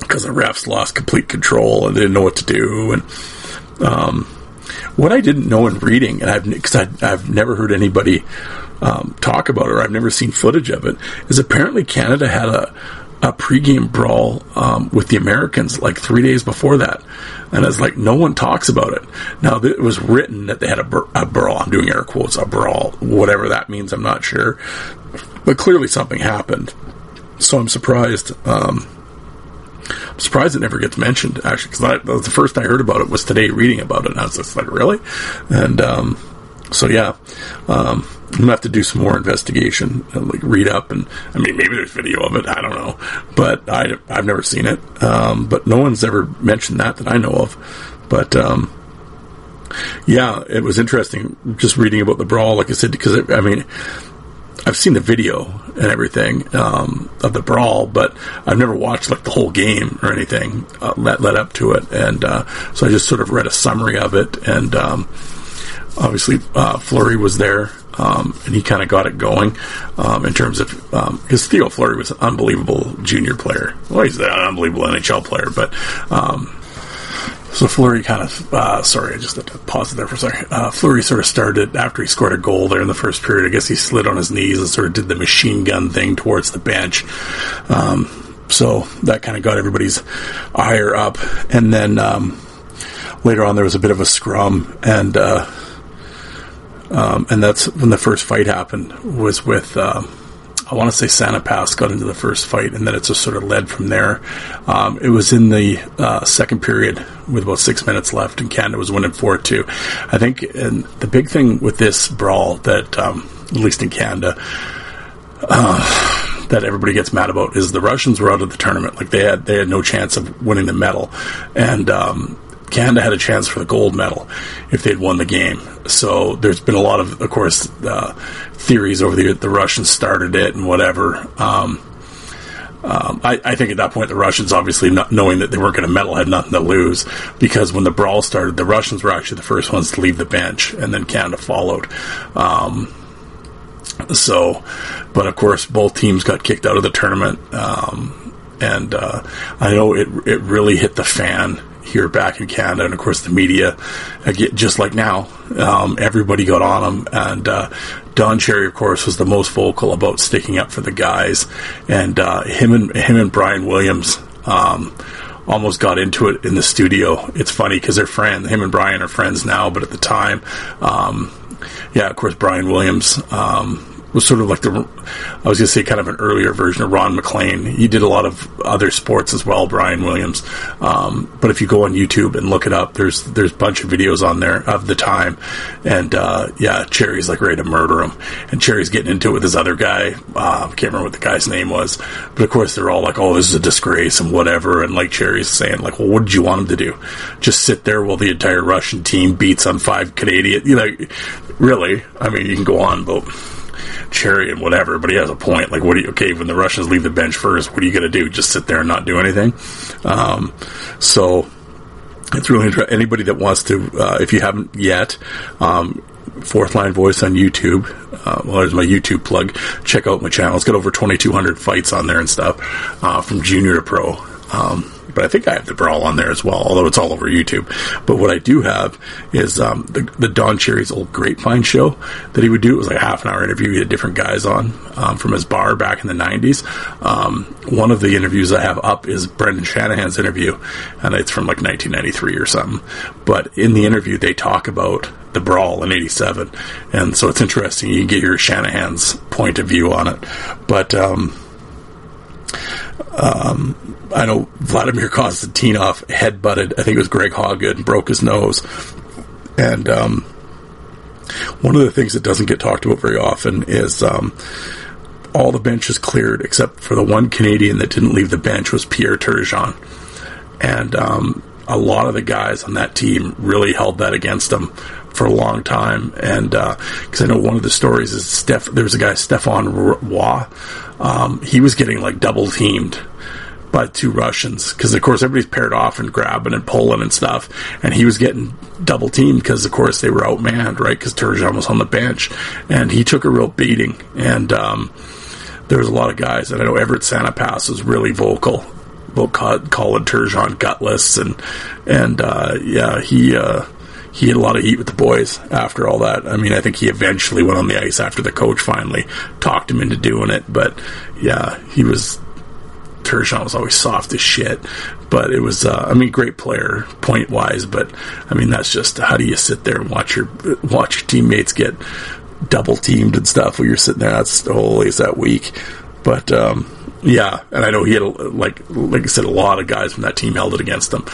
because the refs lost complete control and they didn't know what to do. And what I didn't know in reading, and I've never heard anybody talk about it, or I've never seen footage of it, is apparently Canada had a pregame brawl with the Americans like 3 days before that. And it's like, no one talks about it. Now, it was written that they had a brawl. I'm doing air quotes, a brawl, whatever that means, I'm not sure. But clearly something happened. So I'm surprised. I'm surprised it never gets mentioned, actually, because the first I heard about it was today reading about it, and I was just like, really? And so, yeah, I'm going to have to do some more investigation and like read up. And I mean, maybe there's video of it, I don't know, but I've never seen it. But no one's ever mentioned that I know of. But yeah, it was interesting just reading about the brawl, like I said, because, I mean, I've seen the video and everything of the brawl, but I've never watched like the whole game or anything that led up to it. And so I just sort of read a summary of it. And obviously Fleury was there, and he kind of got it going in terms of because Theo Fleury was an unbelievable junior player. Well, he's an unbelievable NHL player, but so Fleury kind of, sorry, I just had to pause it there for a second. Fleury sort of started, after he scored a goal there in the first period, I guess he slid on his knees and sort of did the machine gun thing towards the bench. So that kind of got everybody's ire up. And then later on there was a bit of a scrum, and that's when the first fight happened, was with... I want to say Sanapas got into the first fight, and then it just sort of led from there. It was in the second period with about 6 minutes left, and Canada was winning 4-2. I think, and the big thing with this brawl that, at least in Canada, that everybody gets mad about is the Russians were out of the tournament. Like, they had no chance of winning the medal. And Canada had a chance for the gold medal if they'd won the game. So there's been a lot of course, theories over the year that the Russians started it and whatever. I think at that point the Russians, obviously not knowing that they weren't going to medal, had nothing to lose, because when the brawl started, the Russians were actually the first ones to leave the bench, and then Canada followed. But of course, both teams got kicked out of the tournament, and I know it really hit the fan here back in Canada, and of course the media, again, just like now, everybody got on them, and Don Cherry, of course, was the most vocal about sticking up for the guys, and him and Brian Williams almost got into it in the studio. It's funny because they're friends. Him and Brian are friends now, but at the time, yeah, of course, Brian Williams was sort of like kind of an earlier version of Ron McLean. He did a lot of other sports as well, Brian Williams. But if you go on YouTube and look it up, there's a bunch of videos on there of the time. And, yeah, Cherry's like ready to murder him. And Cherry's getting into it with this other guy. I can't remember what the guy's name was. But, of course, they're all like, oh, this is a disgrace and whatever. And, like, Cherry's saying, like, well, what did you want him to do? Just sit there while the entire Russian team beats on 5 Canadian? You know, really? I mean, you can go on, but... Cherry and whatever, but he has a point. Like, what do you, okay, when the Russians leave the bench first, what are you going to do? Just sit there and not do anything? So it's really interesting. Anybody that wants to, if you haven't yet, Fourth Line Voice on YouTube, there's my YouTube plug. Check out my channel. It's got over 2,200 fights on there and stuff, from junior to pro. But I think I have the brawl on there as well, although it's all over YouTube. But what I do have is the Don Cherry's old Grapevine show that he would do. It was like a half-an-hour interview. He had different guys on from his bar back in the 90s. One of the interviews I have up is Brendan Shanahan's interview, and it's from like 1993 or something. But in the interview, they talk about the brawl in 87. And so it's interesting. You can get your Shanahan's point of view on it. But... I know Vladimir Konstantinov headbutted, I think it was Greg Hoggood, and broke his nose. And one of the things that doesn't get talked about very often is all the benches cleared except for the one Canadian that didn't leave the bench was Pierre Turgeon. And a lot of the guys on that team really held that against him for a long time. And because I know one of the stories is there was a guy, Stefan Roy, he was getting like double teamed by 2 Russians, because of course everybody's paired off and grabbing and pulling and stuff, and he was getting double teamed because of course they were outmanned, right, because Turgeon was on the bench, and he took a real beating. And there was a lot of guys, and I know Everett Sanapass was really vocal about calling Turgeon gutless, and yeah, he had a lot of heat with the boys after all that. I mean, I think he eventually went on the ice after the coach finally talked him into doing it, but yeah, Turgeon was always soft as shit, but it was, great player point wise, but I mean, that's just, how do you sit there and watch your teammates get double teamed and stuff when you're sitting there? That's always that weak. But, yeah. And I know he had, like I said, a lot of guys from that team held it against him.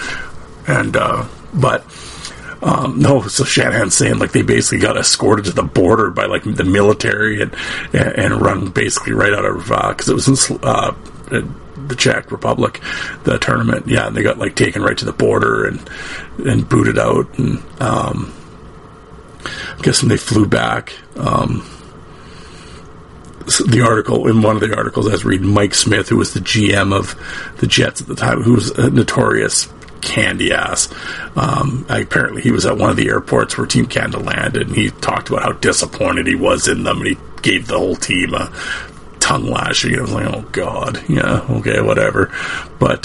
And, so Shanahan's saying, like, they basically got escorted to the border by, like, the military and run basically right out of, cause it was in, the Czech Republic, the tournament, yeah, and they got like taken right to the border and booted out, and I'm guessing they flew back. So the article, in one of the articles I was reading, Mike Smith, who was the GM of the Jets at the time, who was a notorious candy ass, apparently he was at one of the airports where Team Canada landed, and he talked about how disappointed he was in them, and he gave the whole team a tongue lashing. I was like, oh god, yeah, okay, whatever. But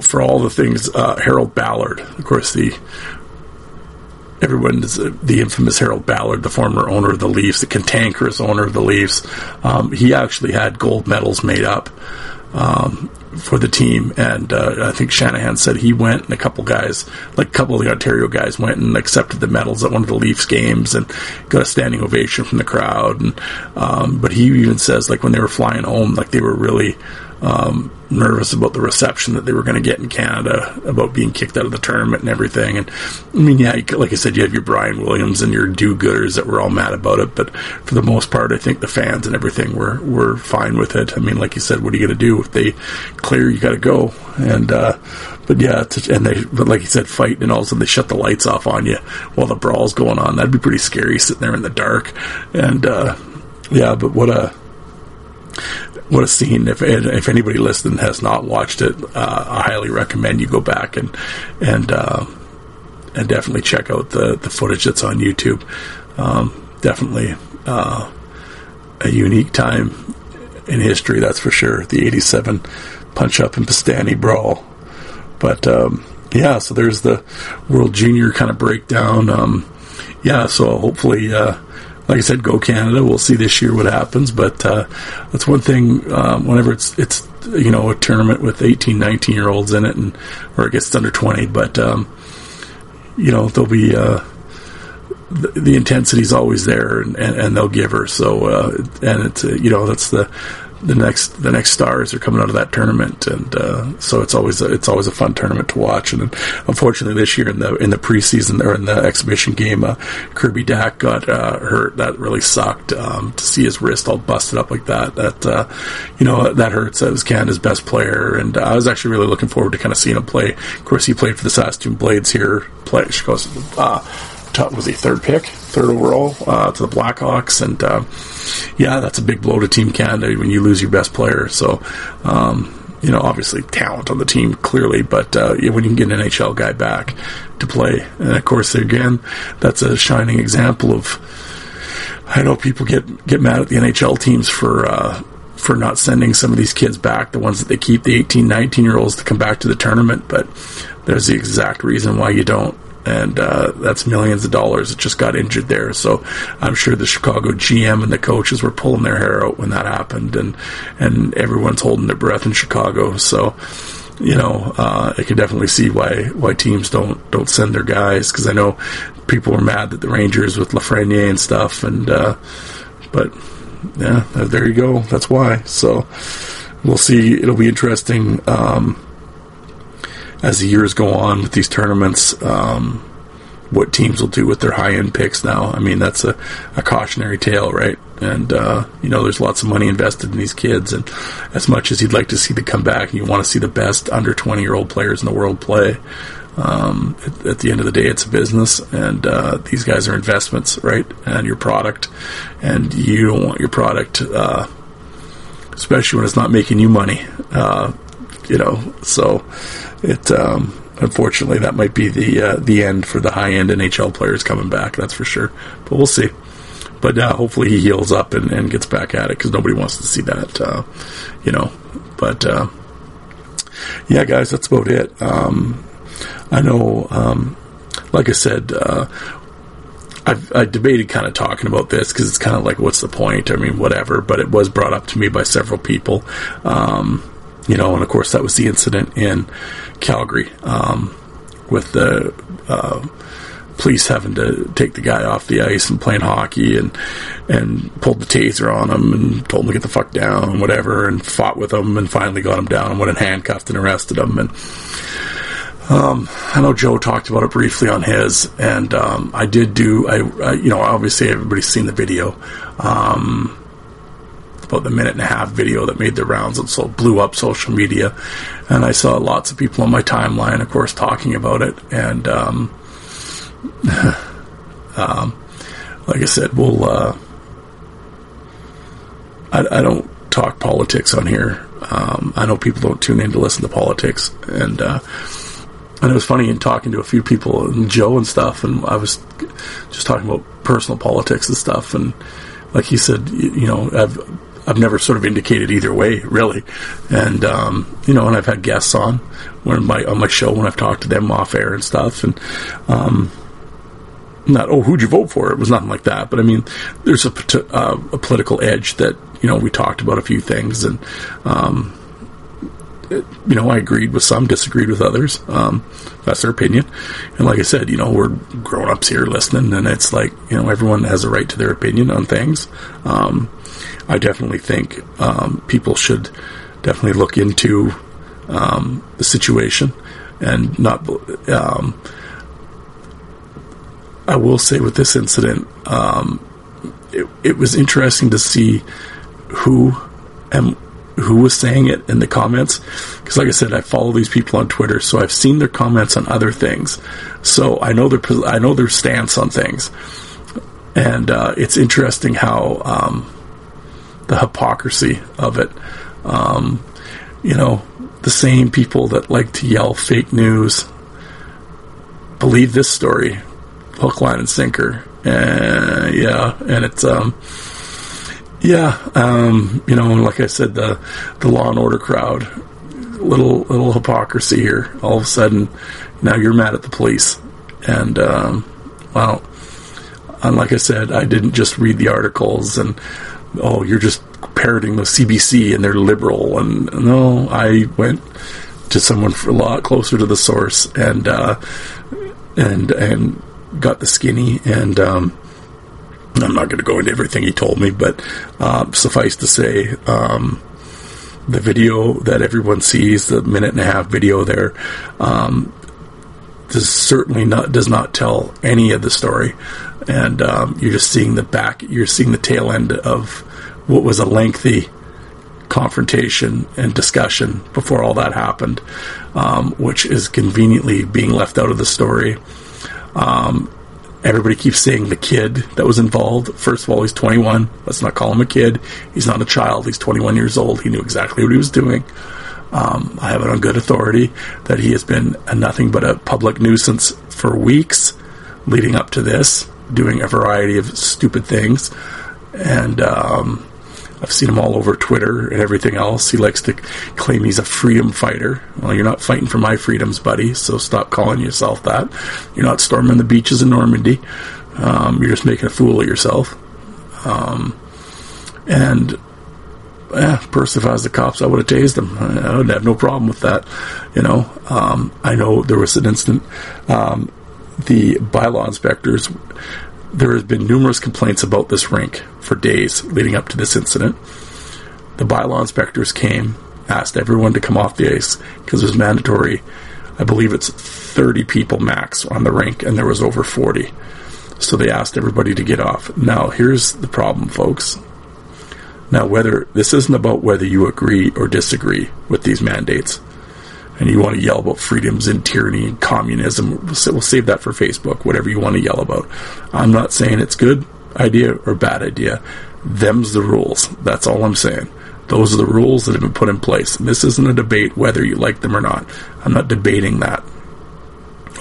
for all the things, Harold Ballard, of course, the infamous Harold Ballard, the former owner of the Leafs, the cantankerous owner of the Leafs, he actually had gold medals made up for the team, and I think Shanahan said he went, and a couple of the Ontario guys went and accepted the medals at one of the Leafs games and got a standing ovation from the crowd. And but he even says, like, when they were flying home, like, they were really nervous about the reception that they were going to get in Canada, about being kicked out of the tournament and everything. And I mean, yeah, like I said, you have your Brian Williams and your do-gooders that were all mad about it, but for the most part, I think the fans and everything were fine with it. I mean, like you said, what are you going to do if they clear? You got to go. And But yeah, and they, like you said, fight, and all of a sudden they shut the lights off on you while the brawl's going on. That'd be pretty scary, sitting there in the dark. And yeah, but what a scene. If anybody listening has not watched it, I highly recommend you go back and definitely check out the footage that's on YouTube. Definitely a unique time in history, that's for sure. The 87 Punch-Up and Pistani brawl. But, yeah, so there's the World Junior kind of breakdown. Yeah, so hopefully, like I said, go Canada. We'll see this year what happens. But that's one thing, whenever it's you know, a tournament with 18, 19-year-olds in it, and or it gets under 20. But, you know, there'll be the intensity's always there, and they'll give her. So, and it's, you know, that's the next stars are coming out of that tournament, and so it's always a fun tournament to watch. And unfortunately, this year in the preseason or in the exhibition game, Kirby Dack got hurt. That really sucked to see his wrist all busted up like that. That you know, that hurts. That was Canada's best player, and I was actually really looking forward to kind of seeing him play. Of course, he played for the Saskatoon Blades here. Was he third overall to the Blackhawks, and yeah, that's a big blow to Team Canada when you lose your best player. So you know, obviously talent on the team clearly, but when you can get an NHL guy back to play, and of course again, that's a shining example of, I know people get mad at the NHL teams for not sending some of these kids back, the ones that they keep, the 18, 19-year-olds, to come back to the tournament, but there's the exact reason why you don't. And that's millions of dollars that just got injured there. So I'm sure the Chicago GM and the coaches were pulling their hair out when that happened, and everyone's holding their breath in Chicago. So, you know, I can definitely see why teams don't send their guys, because I know people were mad that the Rangers with Lafreniere and stuff, and but yeah, there you go. That's why. So we'll see. It'll be interesting. As the years go on with these tournaments, what teams will do with their high-end picks now. I mean, that's a cautionary tale, right? And, you know, there's lots of money invested in these kids. And as much as you'd like to see them come back, and you want to see the best under 20-year-old players in the world play, at the end of the day, it's a business. And these guys are investments, right? And your product. And you don't want your product, especially when it's not making you money, you know, so it unfortunately that might be the end for the high-end NHL players coming back, that's for sure. But we'll see. But hopefully he heals up and gets back at it, because nobody wants to see that, you know. But yeah, guys, that's about it. I know, like I said, I debated kind of talking about this, because it's kind of like, what's the point? I mean, whatever. But it was brought up to me by several people. You know, and of course that was the incident in Calgary with the police having to take the guy off the ice and playing hockey, and pulled the taser on him and told him to get the fuck down and whatever, and fought with him and finally got him down and went and handcuffed and arrested him. And I know Joe talked about it briefly on his, and I you know, obviously everybody's seen the video. About the minute-and-a-half video that made the rounds and so blew up social media, and I saw lots of people on my timeline, of course, talking about it. And like I said, we'll I don't talk politics on here. I know people don't tune in to listen to politics, and it was funny in talking to a few people, and Joe and stuff, and I was just talking about personal politics and stuff, and like he said, you know, I've never sort of indicated either way, really. And, you know, and I've had guests on my show when I've talked to them off air and stuff. And not, oh, who'd you vote for? It was nothing like that. But, I mean, there's a political edge that, you know, we talked about a few things. And, you know, I agreed with some, disagreed with others. That's their opinion. And like I said, you know, we're grown-ups here listening, and it's like, you know, everyone has a right to their opinion on things. I definitely think people should definitely look into the situation and not... I will say with this incident, it was interesting to see who and who was saying it in the comments, because like I said, I follow these people on Twitter, so I've seen their comments on other things, so I know their stance on things, and it's interesting how the hypocrisy of it. The same people that like to yell fake news believe this story, hook, line, and sinker. And it's like I said, the Law and Order crowd, little hypocrisy here. All of a sudden, now you're mad at the police, and and like I said, I didn't just read the articles and you're just parroting the CBC and they're liberal, and no, I went to someone for a lot closer to the source and got the skinny, and I'm not going to go into everything he told me, but suffice to say, the video that everyone sees, the 1.5-minute video there, does not tell any of the story, and you're just seeing the tail end of what was a lengthy confrontation and discussion before all that happened, which is conveniently being left out of the story. Everybody keeps saying the kid that was involved. First of all, he's 21. Let's not call him a kid. He's not a child. He's 21 years old. He knew exactly what he was doing. I have it on good authority that he has been nothing but a public nuisance for weeks leading up to this, doing a variety of stupid things. And I've seen him all over Twitter and everything else. He likes to claim he's a freedom fighter. Well, you're not fighting for my freedoms, buddy, so stop calling yourself that. You're not storming the beaches in Normandy. You're just making a fool of yourself. Personally, if I was the cops, I would have tased him. I would have no problem with that. I know there was an incident. The bylaw inspectors... There has been numerous complaints about this rink for days leading up to this incident. The bylaw inspectors came, asked everyone to come off the ice because it was mandatory. I believe it's 30 people max on the rink, and there was over 40. So they asked everybody to get off. Now, here's the problem, folks. Now, this isn't about whether you agree or disagree with these mandates. And you want to yell about freedoms and tyranny and communism, we'll save that for Facebook, whatever you want to yell about. I'm not saying it's good idea or bad idea. Them's the rules. That's all I'm saying. Those are the rules that have been put in place. And this isn't a debate whether you like them or not. I'm not debating that.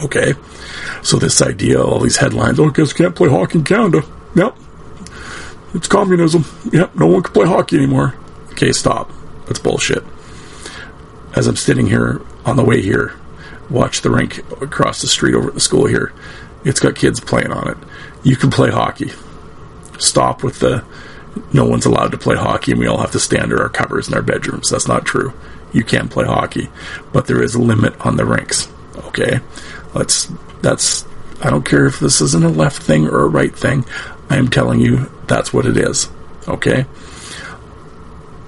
Okay? So this idea, all these headlines, kids can't play hockey in Canada. Yep. It's communism. Yep. No one can play hockey anymore. Okay, stop. That's bullshit. As I'm sitting here on the way here, watch the rink across the street over at the school here. It's got kids playing on it. You can play hockey. Stop with the no one's allowed to play hockey and we all have to stand under our covers in our bedrooms. That's not true. You can play hockey, but there is a limit on the rinks. Okay? I don't care if this isn't a left thing or a right thing. I am telling you that's what it is. Okay?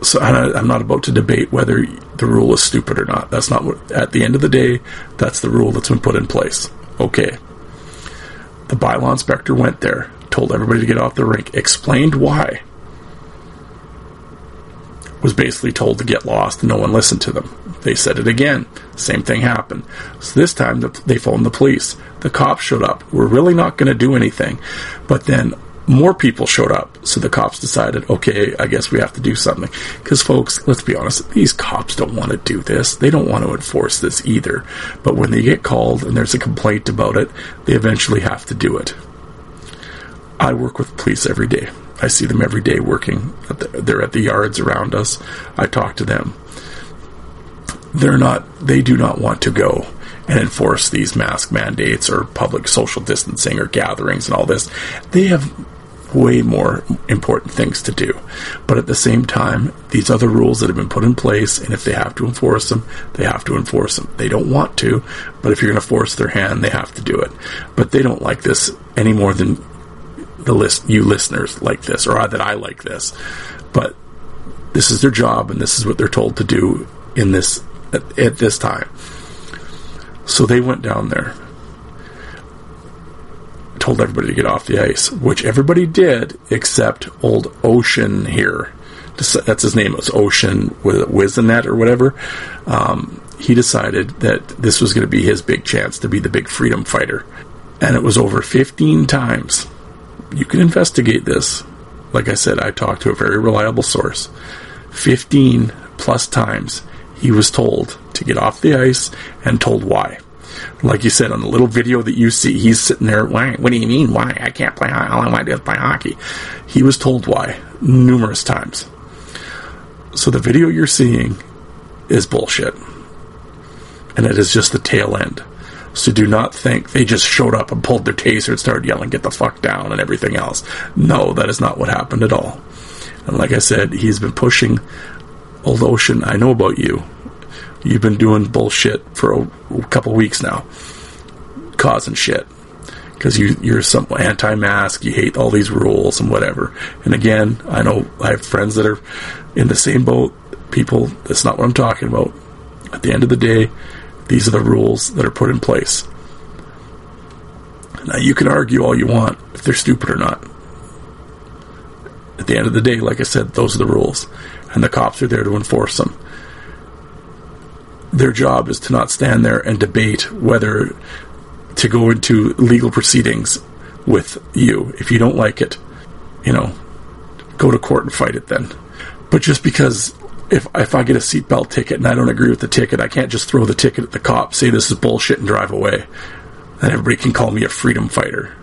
So I'm not about to debate whether the rule is stupid or not. That's not what, at the end of the day, that's the rule that's been put in place. Okay. The bylaw inspector went there, told everybody to get off the rink, explained why, was basically told to get lost, and no one listened to them. They said it again. Same thing happened. So this time, they phoned the police. The cops showed up. We're really not going to do anything. But then more people showed up, so the cops decided, okay, I guess we have to do something. Because, folks, let's be honest, these cops don't want to do this. They don't want to enforce this either. But when they get called and there's a complaint about it, they eventually have to do it. I work with police every day. I see them every day working. They're at the yards around us. I talk to them. They do not want to go and enforce these mask mandates or public social distancing or gatherings and all this. They have way more important things to do. But at the same time, these other rules that have been put in place, and if they have to enforce them, they have to enforce them. They don't want to, but if you're going to force their hand, they have to do it. But they don't like this any more than you listeners like this, or that I like this. But this is their job, and this is what they're told to do in this at this time. So they went down there, told everybody to get off the ice, which everybody did except old Ocean here, that's his name, it's Ocean with Wiz in that or whatever, he decided that this was going to be his big chance to be the big freedom fighter. And it was over 15 times. You can investigate this. Like I said, I talked to a very reliable source. 15 plus times he was told to get off the ice and told why. Like you said, on the little video that you see, he's sitting there, why? What do you mean, why? I can't play hockey. All I want to do is play hockey. He was told why numerous times. So the video you're seeing is bullshit. And it is just the tail end. So do not think they just showed up and pulled their taser and started yelling, get the fuck down and everything else. No, that is not what happened at all. And like I said, he's been pushing, old Ocean, I know about you. You've been doing bullshit for a couple weeks now. Causing shit. Because you're some anti-mask, you hate all these rules and whatever. And again, I know I have friends that are in the same boat. People, that's not what I'm talking about. At the end of the day, these are the rules that are put in place. Now, you can argue all you want if they're stupid or not. At the end of the day, like I said, those are the rules. And the cops are there to enforce them. Their job is to not stand there and debate whether to go into legal proceedings with you. If you don't like it, go to court and fight it then. But just because if I get a seatbelt ticket and I don't agree with the ticket, I can't just throw the ticket at the cop, say this is bullshit and drive away. And everybody can call me a freedom fighter.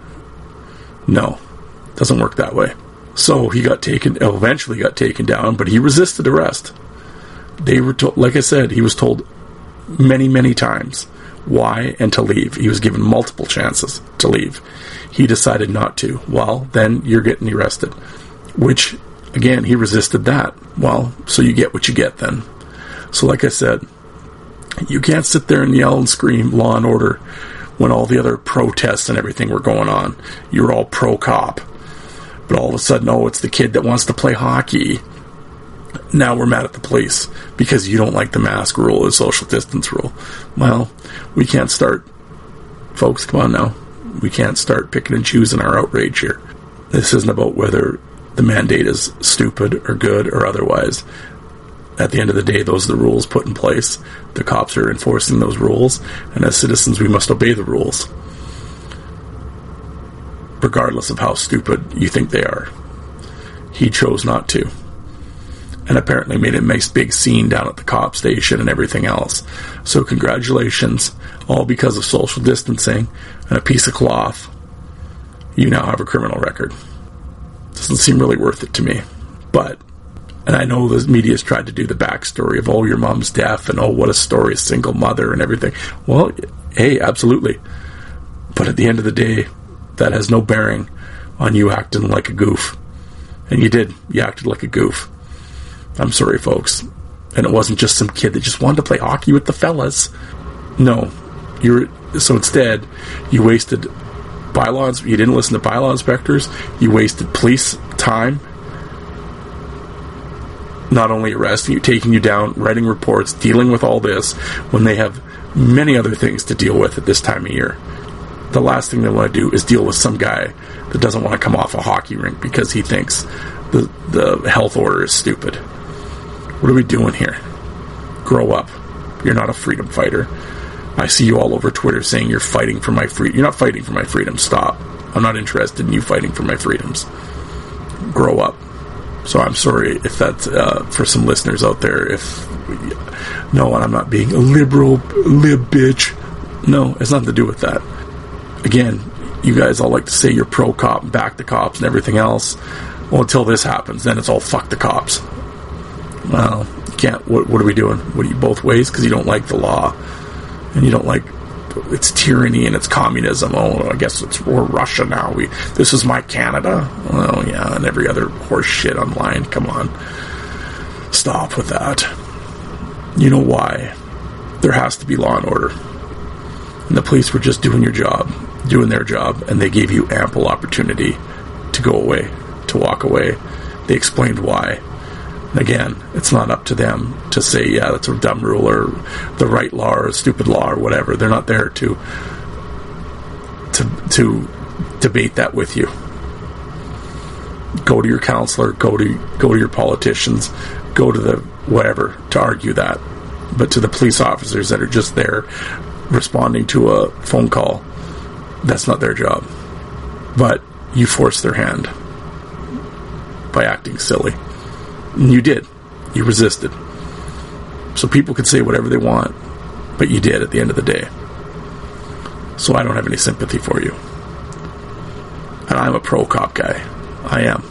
No, doesn't work that way. So he eventually got taken down, but he resisted arrest. They were told, like I said, he was told many, many times why and to leave. He was given multiple chances to leave. He decided not to. Well, then you're getting arrested. Which, again, he resisted that. Well, so you get what you get then. So like I said, you can't sit there and yell and scream law and order when all the other protests and everything were going on. You were all pro-cop. But all of a sudden, oh, it's the kid that wants to play hockey. Now we're mad at the police because you don't like the mask rule or social distance rule. Well, we can't start, folks, come on now. We can't start picking and choosing our outrage here. This isn't about whether the mandate is stupid or good or otherwise. At the end of the day, those are the rules put in place. The cops are enforcing those rules, and as citizens, we must obey the rules, regardless of how stupid you think they are. He chose not to. And apparently made a nice big scene down at the cop station and everything else. So congratulations, all because of social distancing and a piece of cloth, you now have a criminal record. Doesn't seem really worth it to me. But, and I know the media's tried to do the backstory of, oh, your mom's deaf, and oh, what a story, a single mother and everything. Well, hey, absolutely. But at the end of the day, that has no bearing on you acting like a goof. And you did. You acted like a goof. I'm sorry, folks. And it wasn't just some kid that just wanted to play hockey with the fellas. No. So instead, you wasted bylaws. You didn't listen to bylaw inspectors. You wasted police time. Not only arresting you, taking you down, writing reports, dealing with all this, when they have many other things to deal with at this time of year. The last thing they want to do is deal with some guy that doesn't want to come off a hockey rink because he thinks the health order is stupid. What are we doing here? Grow up. You're not a freedom fighter. I see you all over Twitter saying you're fighting for my freedom. You're not fighting for my freedom. Stop. I'm not interested in you fighting for my freedoms. Grow up. So I'm sorry if that's for some listeners out there. And I'm not being a liberal lib bitch. No, it's nothing to do with that. Again, you guys all like to say you're pro-cop and back the cops and everything else. Well, until this happens, then it's all fuck the cops. Well, you can't. What are we doing? What are you, both ways? Because you don't like the law. And you don't like, it's tyranny and it's communism. Oh, I guess we're Russia now. This is my Canada. Oh, yeah, and every other horse shit online. Come on. Stop with that. You know why? There has to be law and order. And the police were just doing their job, and they gave you ample opportunity to go away, to walk away. They explained why. Again, it's not up to them to say, yeah, that's a dumb rule or the right law or a stupid law or whatever. They're not there to debate that with you. go to your counselor, go to your politicians, go to the whatever to argue that. But to the police officers that are just there responding to a phone call, that's not their job. But you forced their hand by acting silly. And you did. You resisted. So people could say whatever they want, but you did at the end of the day. So I don't have any sympathy for you. And I'm a pro-cop guy. I am.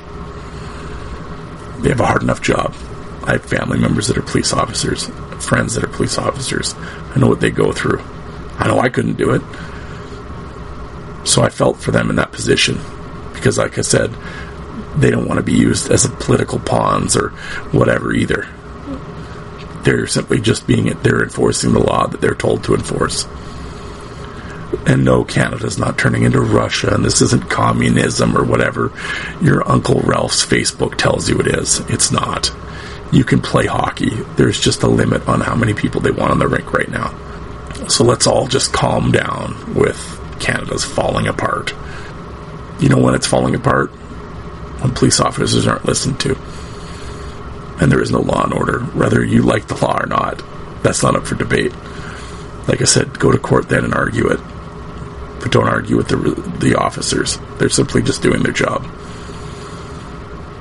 They have a hard enough job. I have family members that are police officers, friends that are police officers. I know what they go through. I know I couldn't do it. So I felt for them in that position. Because like I said, they don't want to be used as a political pawns or whatever either. They're simply just being it. They're enforcing the law that they're told to enforce. And no, Canada's not turning into Russia, and this isn't communism or whatever your Uncle Ralph's Facebook tells you it is. It's not. You can play hockey. There's just a limit on how many people they want on the rink right now. So let's all just calm down with Canada's falling apart. You know when it's falling apart? When police officers aren't listened to. And there is no law and order, whether you like the law or not. That's not up for debate. Like I said, go to court then and argue it. But don't argue with the officers. They're simply just doing their job.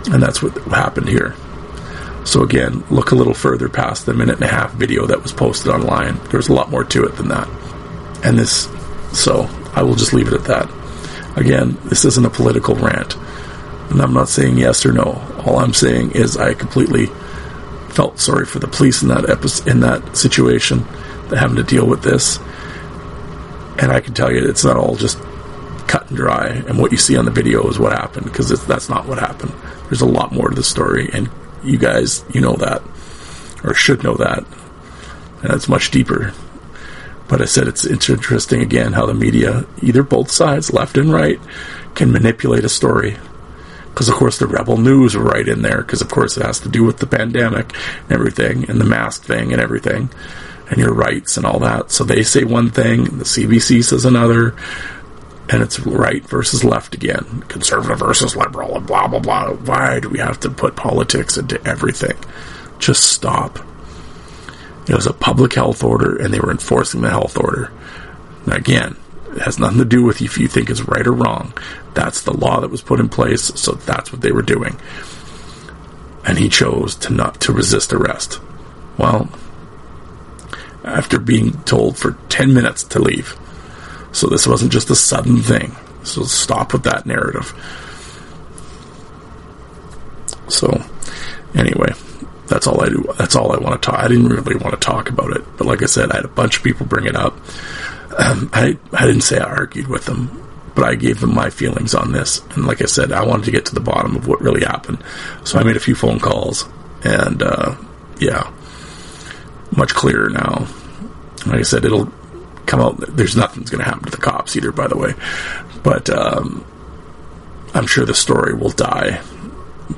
And that's what happened here. So again, look a little further past the 1.5-minute video that was posted online. There's a lot more to it than that. And this, so I will just leave it at that. Again, this isn't a political rant. And I'm not saying yes or no. All I'm saying is I completely felt sorry for the police in that situation, having to deal with this. And I can tell you it's not all just cut and dry, and what you see on the video is what happened, because that's not what happened. There's a lot more to the story, and you guys, you know that, or should know that, and it's much deeper. But I said it's interesting again how the media, either both sides, left and right, can manipulate a story. Because of course the Rebel News were right in there, because of course it has to do with the pandemic and everything, and the mask thing and everything, and your rights and all that. So they say one thing, the CBC says another, and it's right versus left again. Conservative versus liberal, and blah, blah, blah. Why do we have to put politics into everything? Just stop. It was a public health order, and they were enforcing the health order. Now again, it has nothing to do with if you think it's right or wrong. That's the law that was put in place, so that's what they were doing. And he chose to resist arrest. Well, after being told for 10 minutes to leave. So this wasn't just a sudden thing. So stop with that narrative. So anyway, that's all I do. That's all I want to talk. I didn't really want to talk about it. But like I said, I had a bunch of people bring it up. I didn't say I argued with them, but I gave them my feelings on this. And like I said, I wanted to get to the bottom of what really happened. So I made a few phone calls. And yeah. Much clearer now. Like I said, it'll come out. There's nothing's going to happen to the cops either, by the way. But I'm sure the story will die.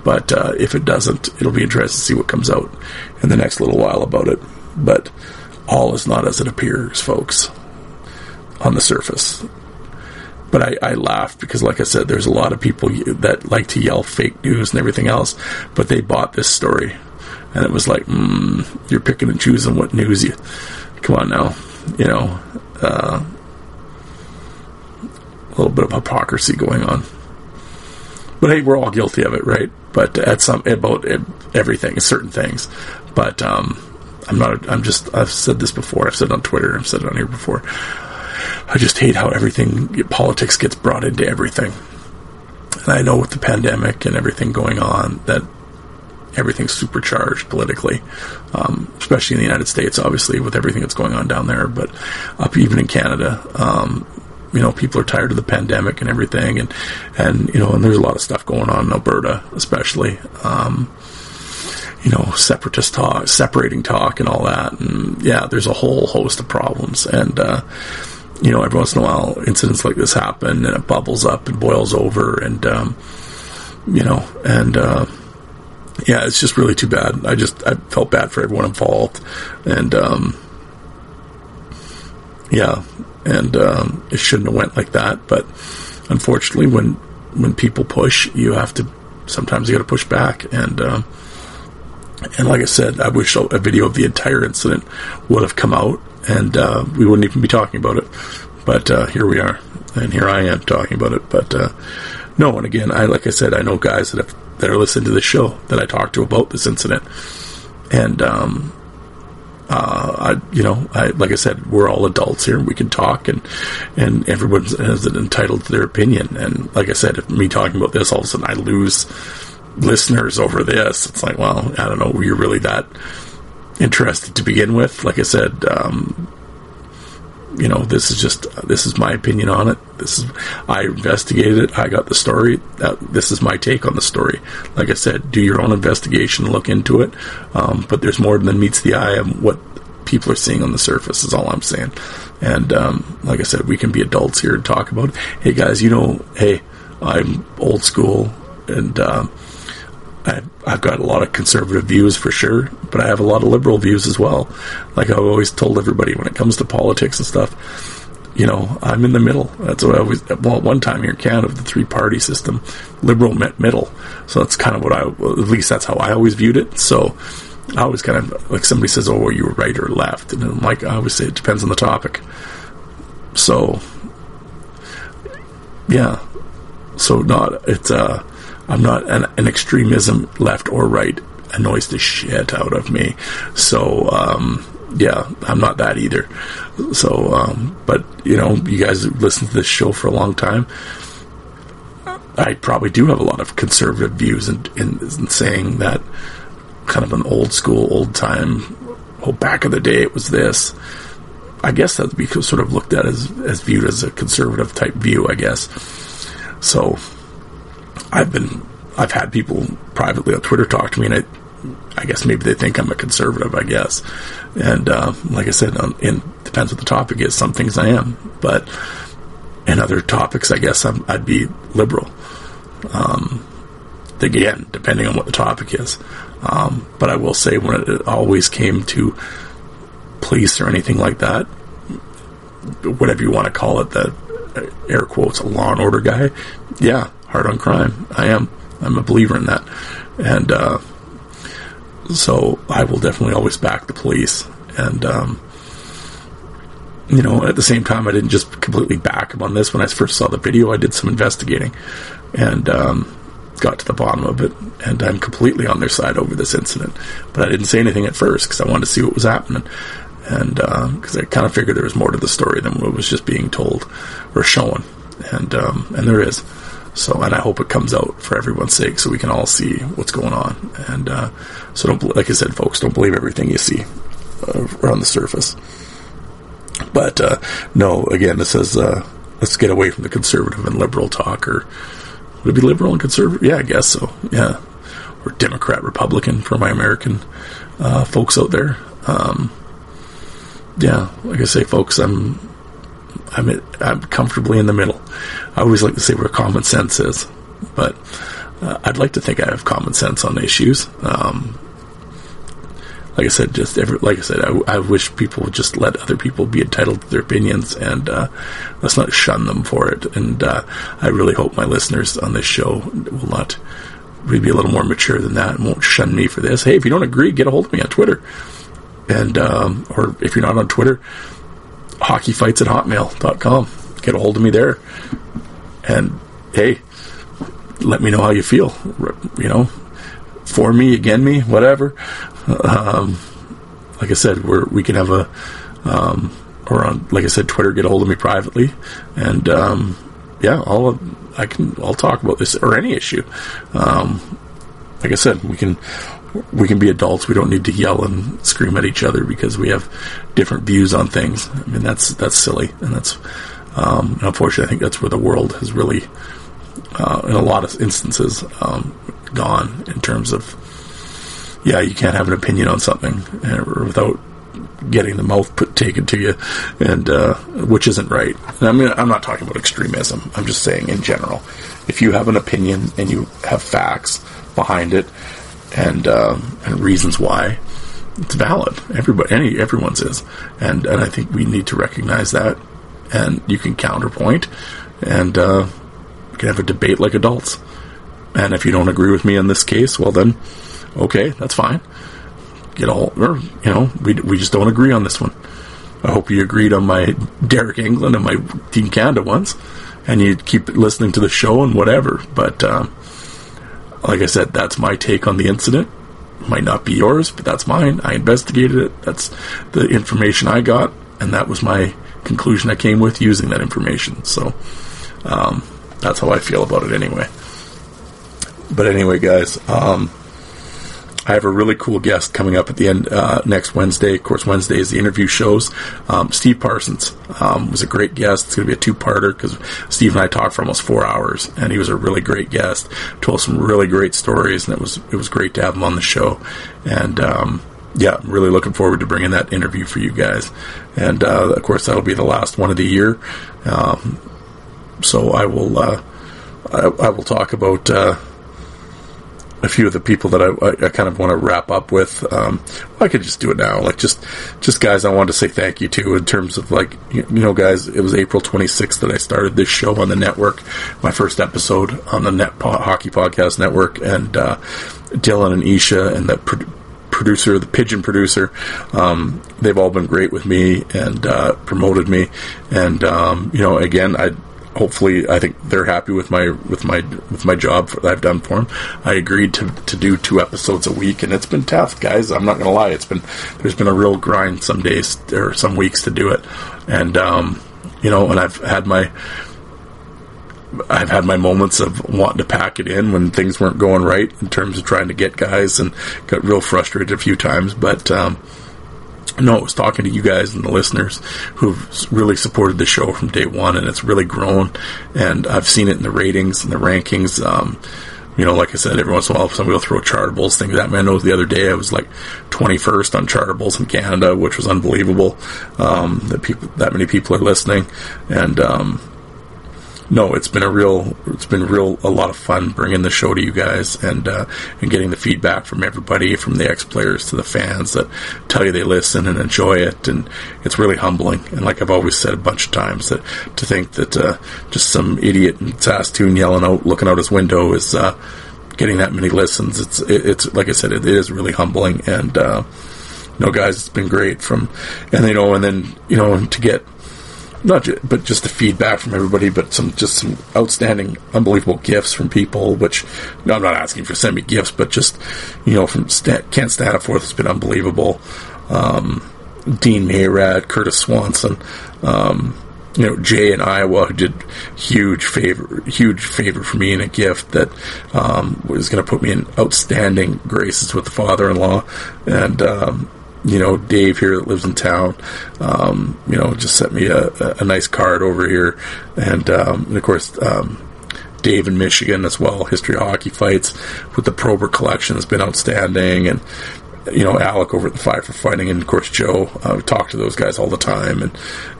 But if it doesn't, it'll be interesting to see what comes out in the next little while about it. But all is not as it appears, folks, on the surface. But I laughed because, like I said, there's a lot of people that like to yell fake news and everything else, but they bought this story. And it was like, you're picking and choosing what news you... Come on now. You know, a little bit of hypocrisy going on. But hey, we're all guilty of it, right? But about everything, certain things. But I've said this before. I've said it on Twitter. I've said it on here before. I just hate how politics gets brought into everything. And I know with the pandemic and everything going on that everything's supercharged politically, especially in the United States, obviously, with everything that's going on down there, but up even in Canada, people are tired of the pandemic and everything, and there's a lot of stuff going on in Alberta, especially, separatist talk, separating talk and all that, and yeah, there's a whole host of problems, and every once in a while, incidents like this happen, and it bubbles up and boils over, and yeah, it's just really too bad. I felt bad for everyone involved. And, it shouldn't have went like that. But unfortunately, when people push, you have to sometimes you got to push back. And like I said, I wish a video of the entire incident would have come out, and we wouldn't even be talking about it. But here we are, and here I am talking about it. But no, and again, like I said, I know guys that are listening to this show that I talked to about this incident. And, like I said, we're all adults here, and we can talk, and everyone is entitled to their opinion. And like I said, if me talking about this, all of a sudden I lose listeners over this, it's like, well, I don't know, were you really that interested to begin with? Like I said, this is my opinion on it. I investigated it. I got the story. This is my take on the story. Like I said, do your own investigation, look into it. But there's more than meets the eye of what people are seeing on the surface is all I'm saying. And, like I said, we can be adults here and talk about it. Hey guys, I'm old school, and, I've got a lot of conservative views for sure, but I have a lot of liberal views as well. Like I've always told everybody, when it comes to politics and stuff, I'm in the middle. That's what I always, at one time here in Canada, the three-party system, liberal meant middle. So that's kind of that's how I always viewed it. So I always kind of, like somebody says, oh, well, you were right or left. And I'm like, I always say it depends on the topic. So, yeah. I'm not an extremism, left or right, annoys the shit out of me. So, I'm not that either. So, but, you guys listen to this show for a long time. I probably do have a lot of conservative views in saying that kind of an old school, old time, oh, back in the day it was this. I guess that would be sort of looked at as viewed as a conservative type view, I guess. So, I've had people privately on Twitter talk to me, and I guess maybe they think I'm a conservative, I guess. And like I said, it depends what the topic is. Some things I am, but in other topics, I guess I'd be liberal. Again, depending on what the topic is. But I will say, when it always came to police or anything like that, whatever you want to call it, the air quotes, a law and order guy, yeah. Hard on crime. I am. I'm a believer in that. And so I will definitely always back the police. And, at the same time, I didn't just completely back them on this. When I first saw the video, I did some investigating and got to the bottom of it. And I'm completely on their side over this incident. But I didn't say anything at first because I wanted to see what was happening. And because I kind of figured there was more to the story than what was just being told or shown. And there is. So, and I hope it comes out for everyone's sake so we can all see what's going on. And so don't, like I said, folks, don't believe everything you see on the surface. But no, again, this is, let's get away from the conservative and liberal talk, or would it be liberal and conservative? Yeah, I guess so. Yeah. Or Democrat, Republican for my American folks out there. Like I say, folks, I'm comfortably in the middle. I always like to say where common sense is, but I'd like to think I have common sense on issues. Like I said, I wish people would just let other people be entitled to their opinions, and let's not shun them for it. And I really hope my listeners on this show will not be a little more mature than that and won't shun me for this. Hey, if you don't agree, get a hold of me on Twitter, and or if you're not on Twitter, hockeyfights@hotmail.com. Get a hold of me there, and hey, let me know how you feel. For me, again me, whatever. Like I said, we can have a or on, like I said, Twitter. Get a hold of me privately, and I'll talk about this or any issue. Like I said, we can be adults. We don't need to yell and scream at each other because we have different views on things. I mean, that's silly, and that's unfortunately, I think that's where the world has really, in a lot of instances, gone in terms of, you can't have an opinion on something without getting the mouth taken to you, and which isn't right. And I mean, I'm not talking about extremism. I'm just saying in general, if you have an opinion and you have facts behind it, and reasons why, it's valid. Everyone's is, and I think we need to recognize that. And you can counterpoint, and we can have a debate like adults. And if you don't agree with me in this case, well then, okay, that's fine. Get all, or, you know, we just don't agree on this one. I hope you agreed on my Derek Engelland and my Team Canada ones, and you keep listening to the show and whatever. But like I said, that's my take on the incident. Might not be yours, but that's mine. I investigated it. That's the information I got, and that was my conclusion I came with using that information. So that's how I feel about it anyway. But anyway, guys, I have a really cool guest coming up at the end next Wednesday. Of course, Wednesday is the interview shows. Steve Parsons was a great guest. It's going to be a two-parter because Steve and I talked for almost 4 hours, and he was a really great guest. Told some really great stories, and it was great to have him on the show. And yeah, I'm really looking forward to bringing that interview for you guys. And of course, that'll be the last one of the year. So I will talk about a few of the people that I kind of want to wrap up with. I could just do it now. Like just guys, I wanted to say thank you to, in terms of, like, you know, guys, it was April 26th that I started this show on the network, my first episode on the Hockey Podcast Network, and Dylan and Isha and the producer, the Pigeon producer, they've all been great with me and promoted me. And you know, again, hopefully, I think they're happy with my job that I've done for them. I agreed to do 2 episodes a week, and it's been tough, guys. I'm not going to lie. There's been a real grind some days or some weeks to do it, and you know, and I've had my moments of wanting to pack it in when things weren't going right in terms of trying to get guys, and got real frustrated a few times, but. No, it was talking to you guys and the listeners who've really supported the show from day one, and it's really grown, and I've seen it in the ratings and the rankings. You know, like I said, every once in a while somebody will throw chartables, things like that. I know the other day I was like 21st on chartables in Canada, which was unbelievable, that many people are listening. And no, it's been a lot of fun bringing the show to you guys, and getting the feedback from everybody, from the ex-players to the fans that tell you they listen and enjoy it, and it's really humbling. And like I've always said a bunch of times, that to think that just some idiot in Saskatoon yelling out, looking out his window, is getting that many listens. It's like I said, it is really humbling. And no, guys, it's been great. To get. But just the feedback from everybody, but some outstanding, unbelievable gifts from people, which, no, I'm not asking for send me gifts, but just, you know, from Kent Staniforth has been unbelievable. Dean Mayrad, Curtis Swanson, you know, Jay in Iowa, who did huge favor for me in a gift that was going to put me in outstanding graces with the father-in-law. And, you know, Dave here that lives in town, you know, just sent me a nice card over here. And, of course, Dave in Michigan as well, History of Hockey Fights, with the Prober collection, has been outstanding. And, you know, Alec over at the Five for Fighting, and, of course, Joe. We talk to those guys all the time,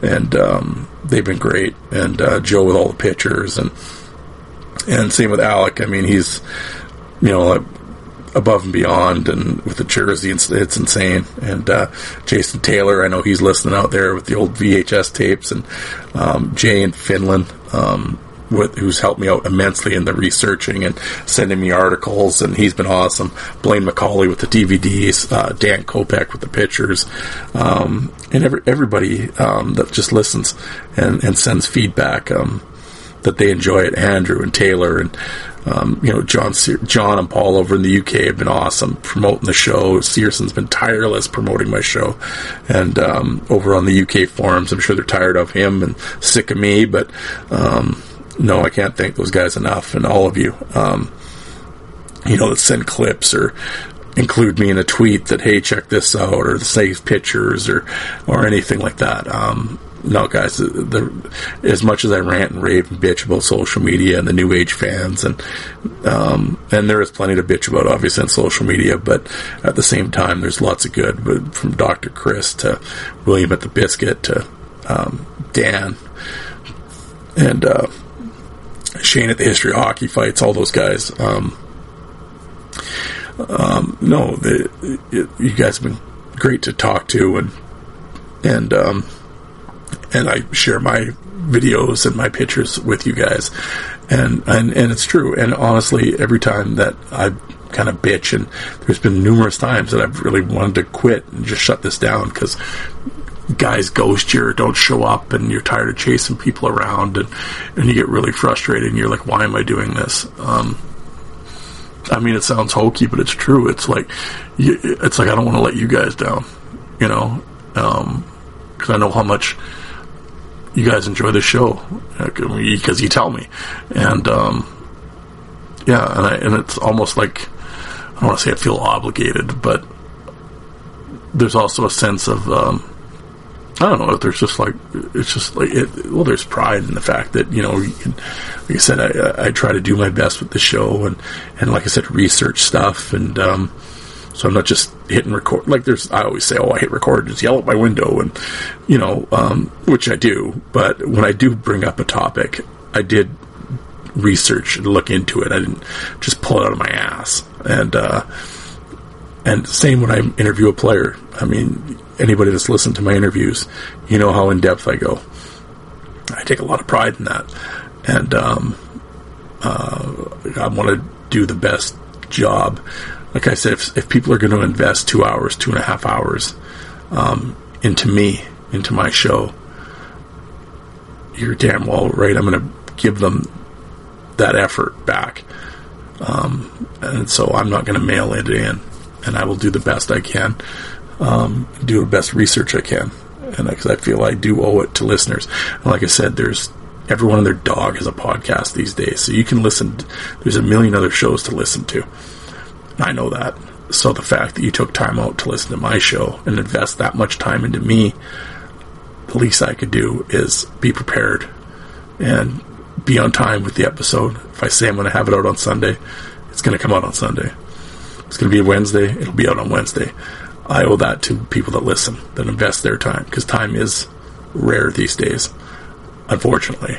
and they've been great. And Joe with all the pictures, and same with Alec. I mean, he's, you know, like, above and beyond, and with the jersey, it's insane. And Jason Taylor, I know he's listening out there with the old VHS tapes. And Jay in Finland, who's helped me out immensely in the researching and sending me articles, and he's been awesome. Blaine McCauley with the DVDs, Dan Kopeck with the pictures, and everybody that just listens and sends feedback, that they enjoy it. Andrew and Taylor, and you know, John and Paul over in the UK have been awesome promoting the show. Searson's been tireless promoting my show, and over on the UK forums, I'm sure they're tired of him and sick of me, but no, I can't thank those guys enough, and all of you, you know, that send clips or include me in a tweet that, hey, check this out, or save pictures or anything like that. No, guys, as much as I rant and rave and bitch about social media and the new age fans, and there is plenty to bitch about, obviously, on social media, but at the same time, there's lots of good, but from Dr. Chris to William at the Biscuit to Dan and Shane at the History of Hockey Fights, all those guys. No, you guys have been great to talk to, and I share my videos and my pictures with you guys, And it's true. And honestly, every time that I kind of bitch, and there's been numerous times that I've really wanted to quit and just shut this down because guys ghost you or don't show up, and you're tired of chasing people around, and you get really frustrated, and you're like, why am I doing this? I mean, it sounds hokey, but it's true. It's like I don't want to let you guys down, you know, because I know how much you guys enjoy the show, because you tell me, and and it's almost like, I don't want to say I feel obligated, but there's also a sense of I don't know, if there's just like, it's just like, there's pride in the fact that, you know, like I said, I try to do my best with the show, and like I said, research stuff, and so I'm not just hitting record. Like I always say, I hit record, just yell at my window, and, you know, which I do, but when I do bring up a topic, I did research and look into it. I didn't just pull it out of my ass, and same when I interview a player. I mean, anybody that's listened to my interviews, you know how in depth I go. I take a lot of pride in that, and I want to do the best job. Like I said, if people are going to invest 2 hours, 2.5 hours into me, into my show, you're damn well right, I'm going to give them that effort back, and so I'm not going to mail it in, and I will do the best I can, do the best research I can, and because I feel I do owe it to listeners. And like I said, everyone and their dog has a podcast these days, so you can listen. There's a million other shows to listen to. I know that. So the fact that you took time out to listen to my show and invest that much time into me, the least I could do is be prepared and be on time with the episode. If I say I'm going to have it out on Sunday, it's going to come out on Sunday. It's going to be Wednesday, it'll be out on Wednesday. I owe that to people that listen, that invest their time, because time is rare these days, unfortunately,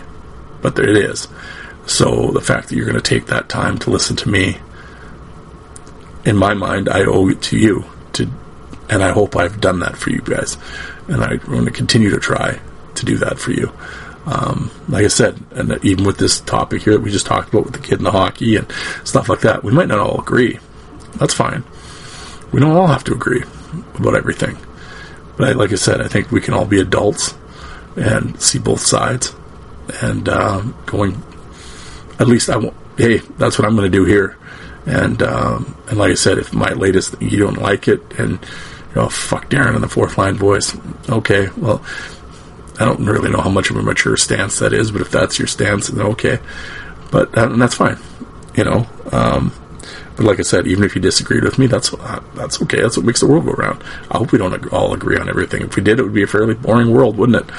but there it is. So the fact that you're going to take that time to listen to me, in my mind, I owe it to you, and I hope I've done that for you guys, and I'm going to continue to try to do that for you. Like I said, and even with this topic here that we just talked about with the kid and the hockey and stuff like that, we might not all agree. That's fine. We don't all have to agree about everything. But like I said, I think we can all be adults and see both sides. And at least I won't. Hey, that's what I'm going to do here. And like I said, if my latest, you don't like it, and you know, fuck Darren and the fourth line boys. Okay, well, I don't really know how much of a mature stance that is, but if that's your stance, then okay. But and that's fine, you know. But like I said, even if you disagreed with me, that's okay. That's what makes the world go round. I hope we don't all agree on everything. If we did, it would be a fairly boring world, wouldn't it?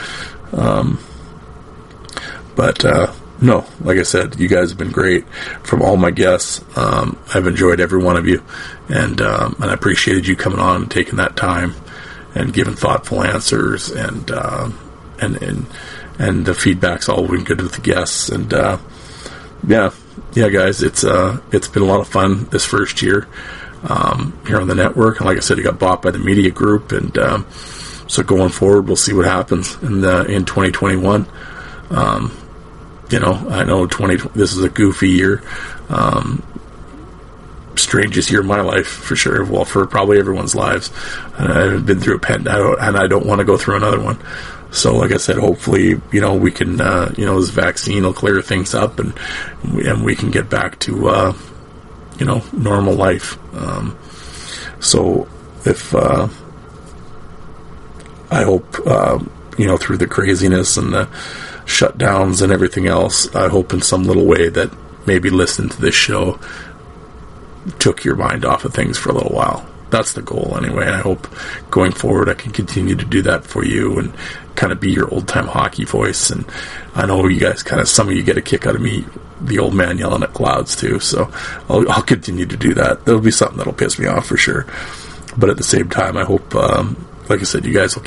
No, like I said, you guys have been great. From all my guests, I've enjoyed every one of you, and I appreciated you coming on and taking that time and giving thoughtful answers, and the feedback's all been good with the guests, and Yeah, guys, it's been a lot of fun this first year here on the network. And like I said, it got bought by the media group, and so going forward, we'll see what happens in 2021. You know, I know this is a goofy year, strangest year of my life for sure. Well, for probably everyone's lives. I've been through a pandemic, and I don't want to go through another one. So, like I said, hopefully, you know, we can, you know, this vaccine will clear things up, and we can get back to, you know, normal life. So, if I hope, you know, through the craziness and the shutdowns and everything else, I hope in some little way that maybe listening to this show took your mind off of things for a little while. That's the goal anyway, and I hope going forward I can continue to do that for you and kind of be your old-time hockey voice. And I know you guys some of you get a kick out of me, the old man yelling at clouds too, so I'll continue to do that. There'll be something that'll piss me off for sure, but at the same time I hope, like I said, you guys will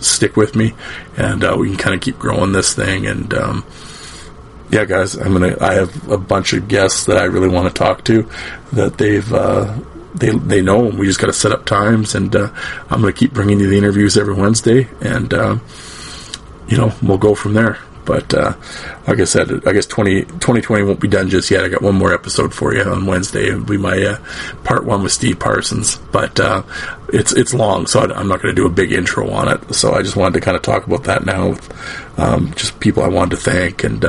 stick with me, and we can kind of keep growing this thing. And yeah, guys, I have a bunch of guests that I really want to talk to that they know, and we just got to set up times, and I'm going to keep bringing you the interviews every Wednesday, and you know, we'll go from there. But like I said, I guess 2020 won't be done just yet. I got one more episode for you on Wednesday. It'll be my part one with Steve Parsons. But it's long, so I'm not going to do a big intro on it. So I just wanted to kind of talk about that now with just people I wanted to thank. And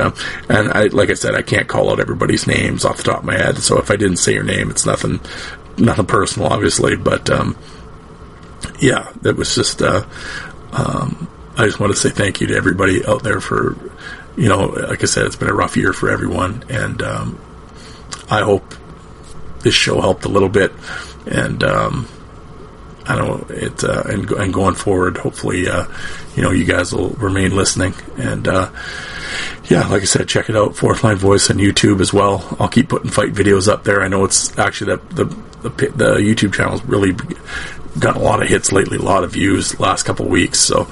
I, like I said, I can't call out everybody's names off the top of my head. So if I didn't say your name, it's nothing personal, obviously. But yeah, that was just... I just want to say thank you to everybody out there for, like I said, it's been a rough year for everyone, and I hope this show helped a little bit, and I don't know, and going forward, hopefully, you guys will remain listening, and yeah, like I said, check it out, Fourth Line Voice on YouTube as well. I'll keep putting fight videos up there. I know it's actually the YouTube channel's really gotten a lot of hits lately, a lot of views the last couple of weeks. So,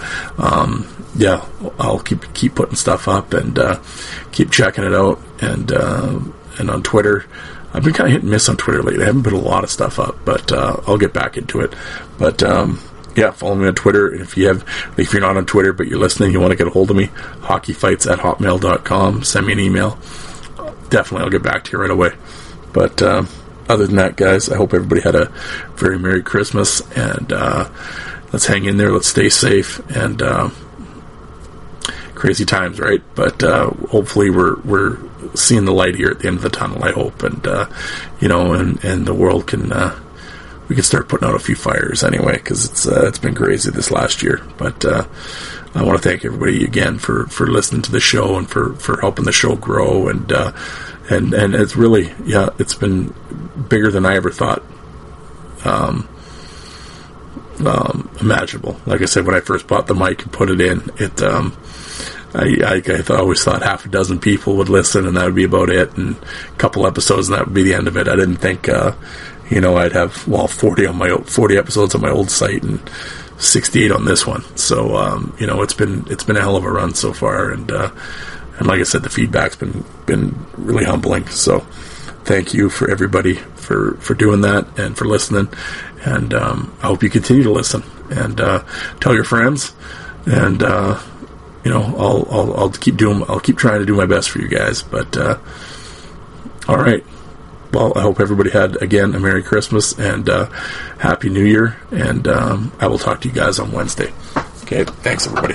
yeah, I'll keep putting stuff up and keep checking it out. And on Twitter, I've been kind of hit and miss on Twitter lately. I haven't put a lot of stuff up, but I'll get back into it. But yeah, follow me on Twitter. If you're not on Twitter but you're listening, you want to get a hold of me, hockeyfights@hotmail.com. Send me an email. Definitely, I'll get back to you right away. But other than that, guys, I hope everybody had a very Merry Christmas, and let's hang in there, let's stay safe, and crazy times, right? But hopefully we're seeing the light here at the end of the tunnel, I hope, and and the world can we can start putting out a few fires anyway, because it's been crazy this last year. But I want to thank everybody again for listening to the show and for helping the show grow, and it's really, yeah, it's been bigger than I ever thought imaginable. Like I said, when I first bought the mic and put it in, it I always thought half a dozen people would listen and that would be about it, and a couple episodes and that would be the end of it. I didn't think I'd have 40 episodes on my old site and 68 on this one. So it's been a hell of a run so far, and like I said, the feedback's been really humbling. So thank you for everybody for doing that and for listening. And I hope you continue to listen, and tell your friends. And I'll keep trying to do my best for you guys. But all right. Well, I hope everybody had, again, a Merry Christmas and Happy New Year. And I will talk to you guys on Wednesday. Okay, thanks, everybody.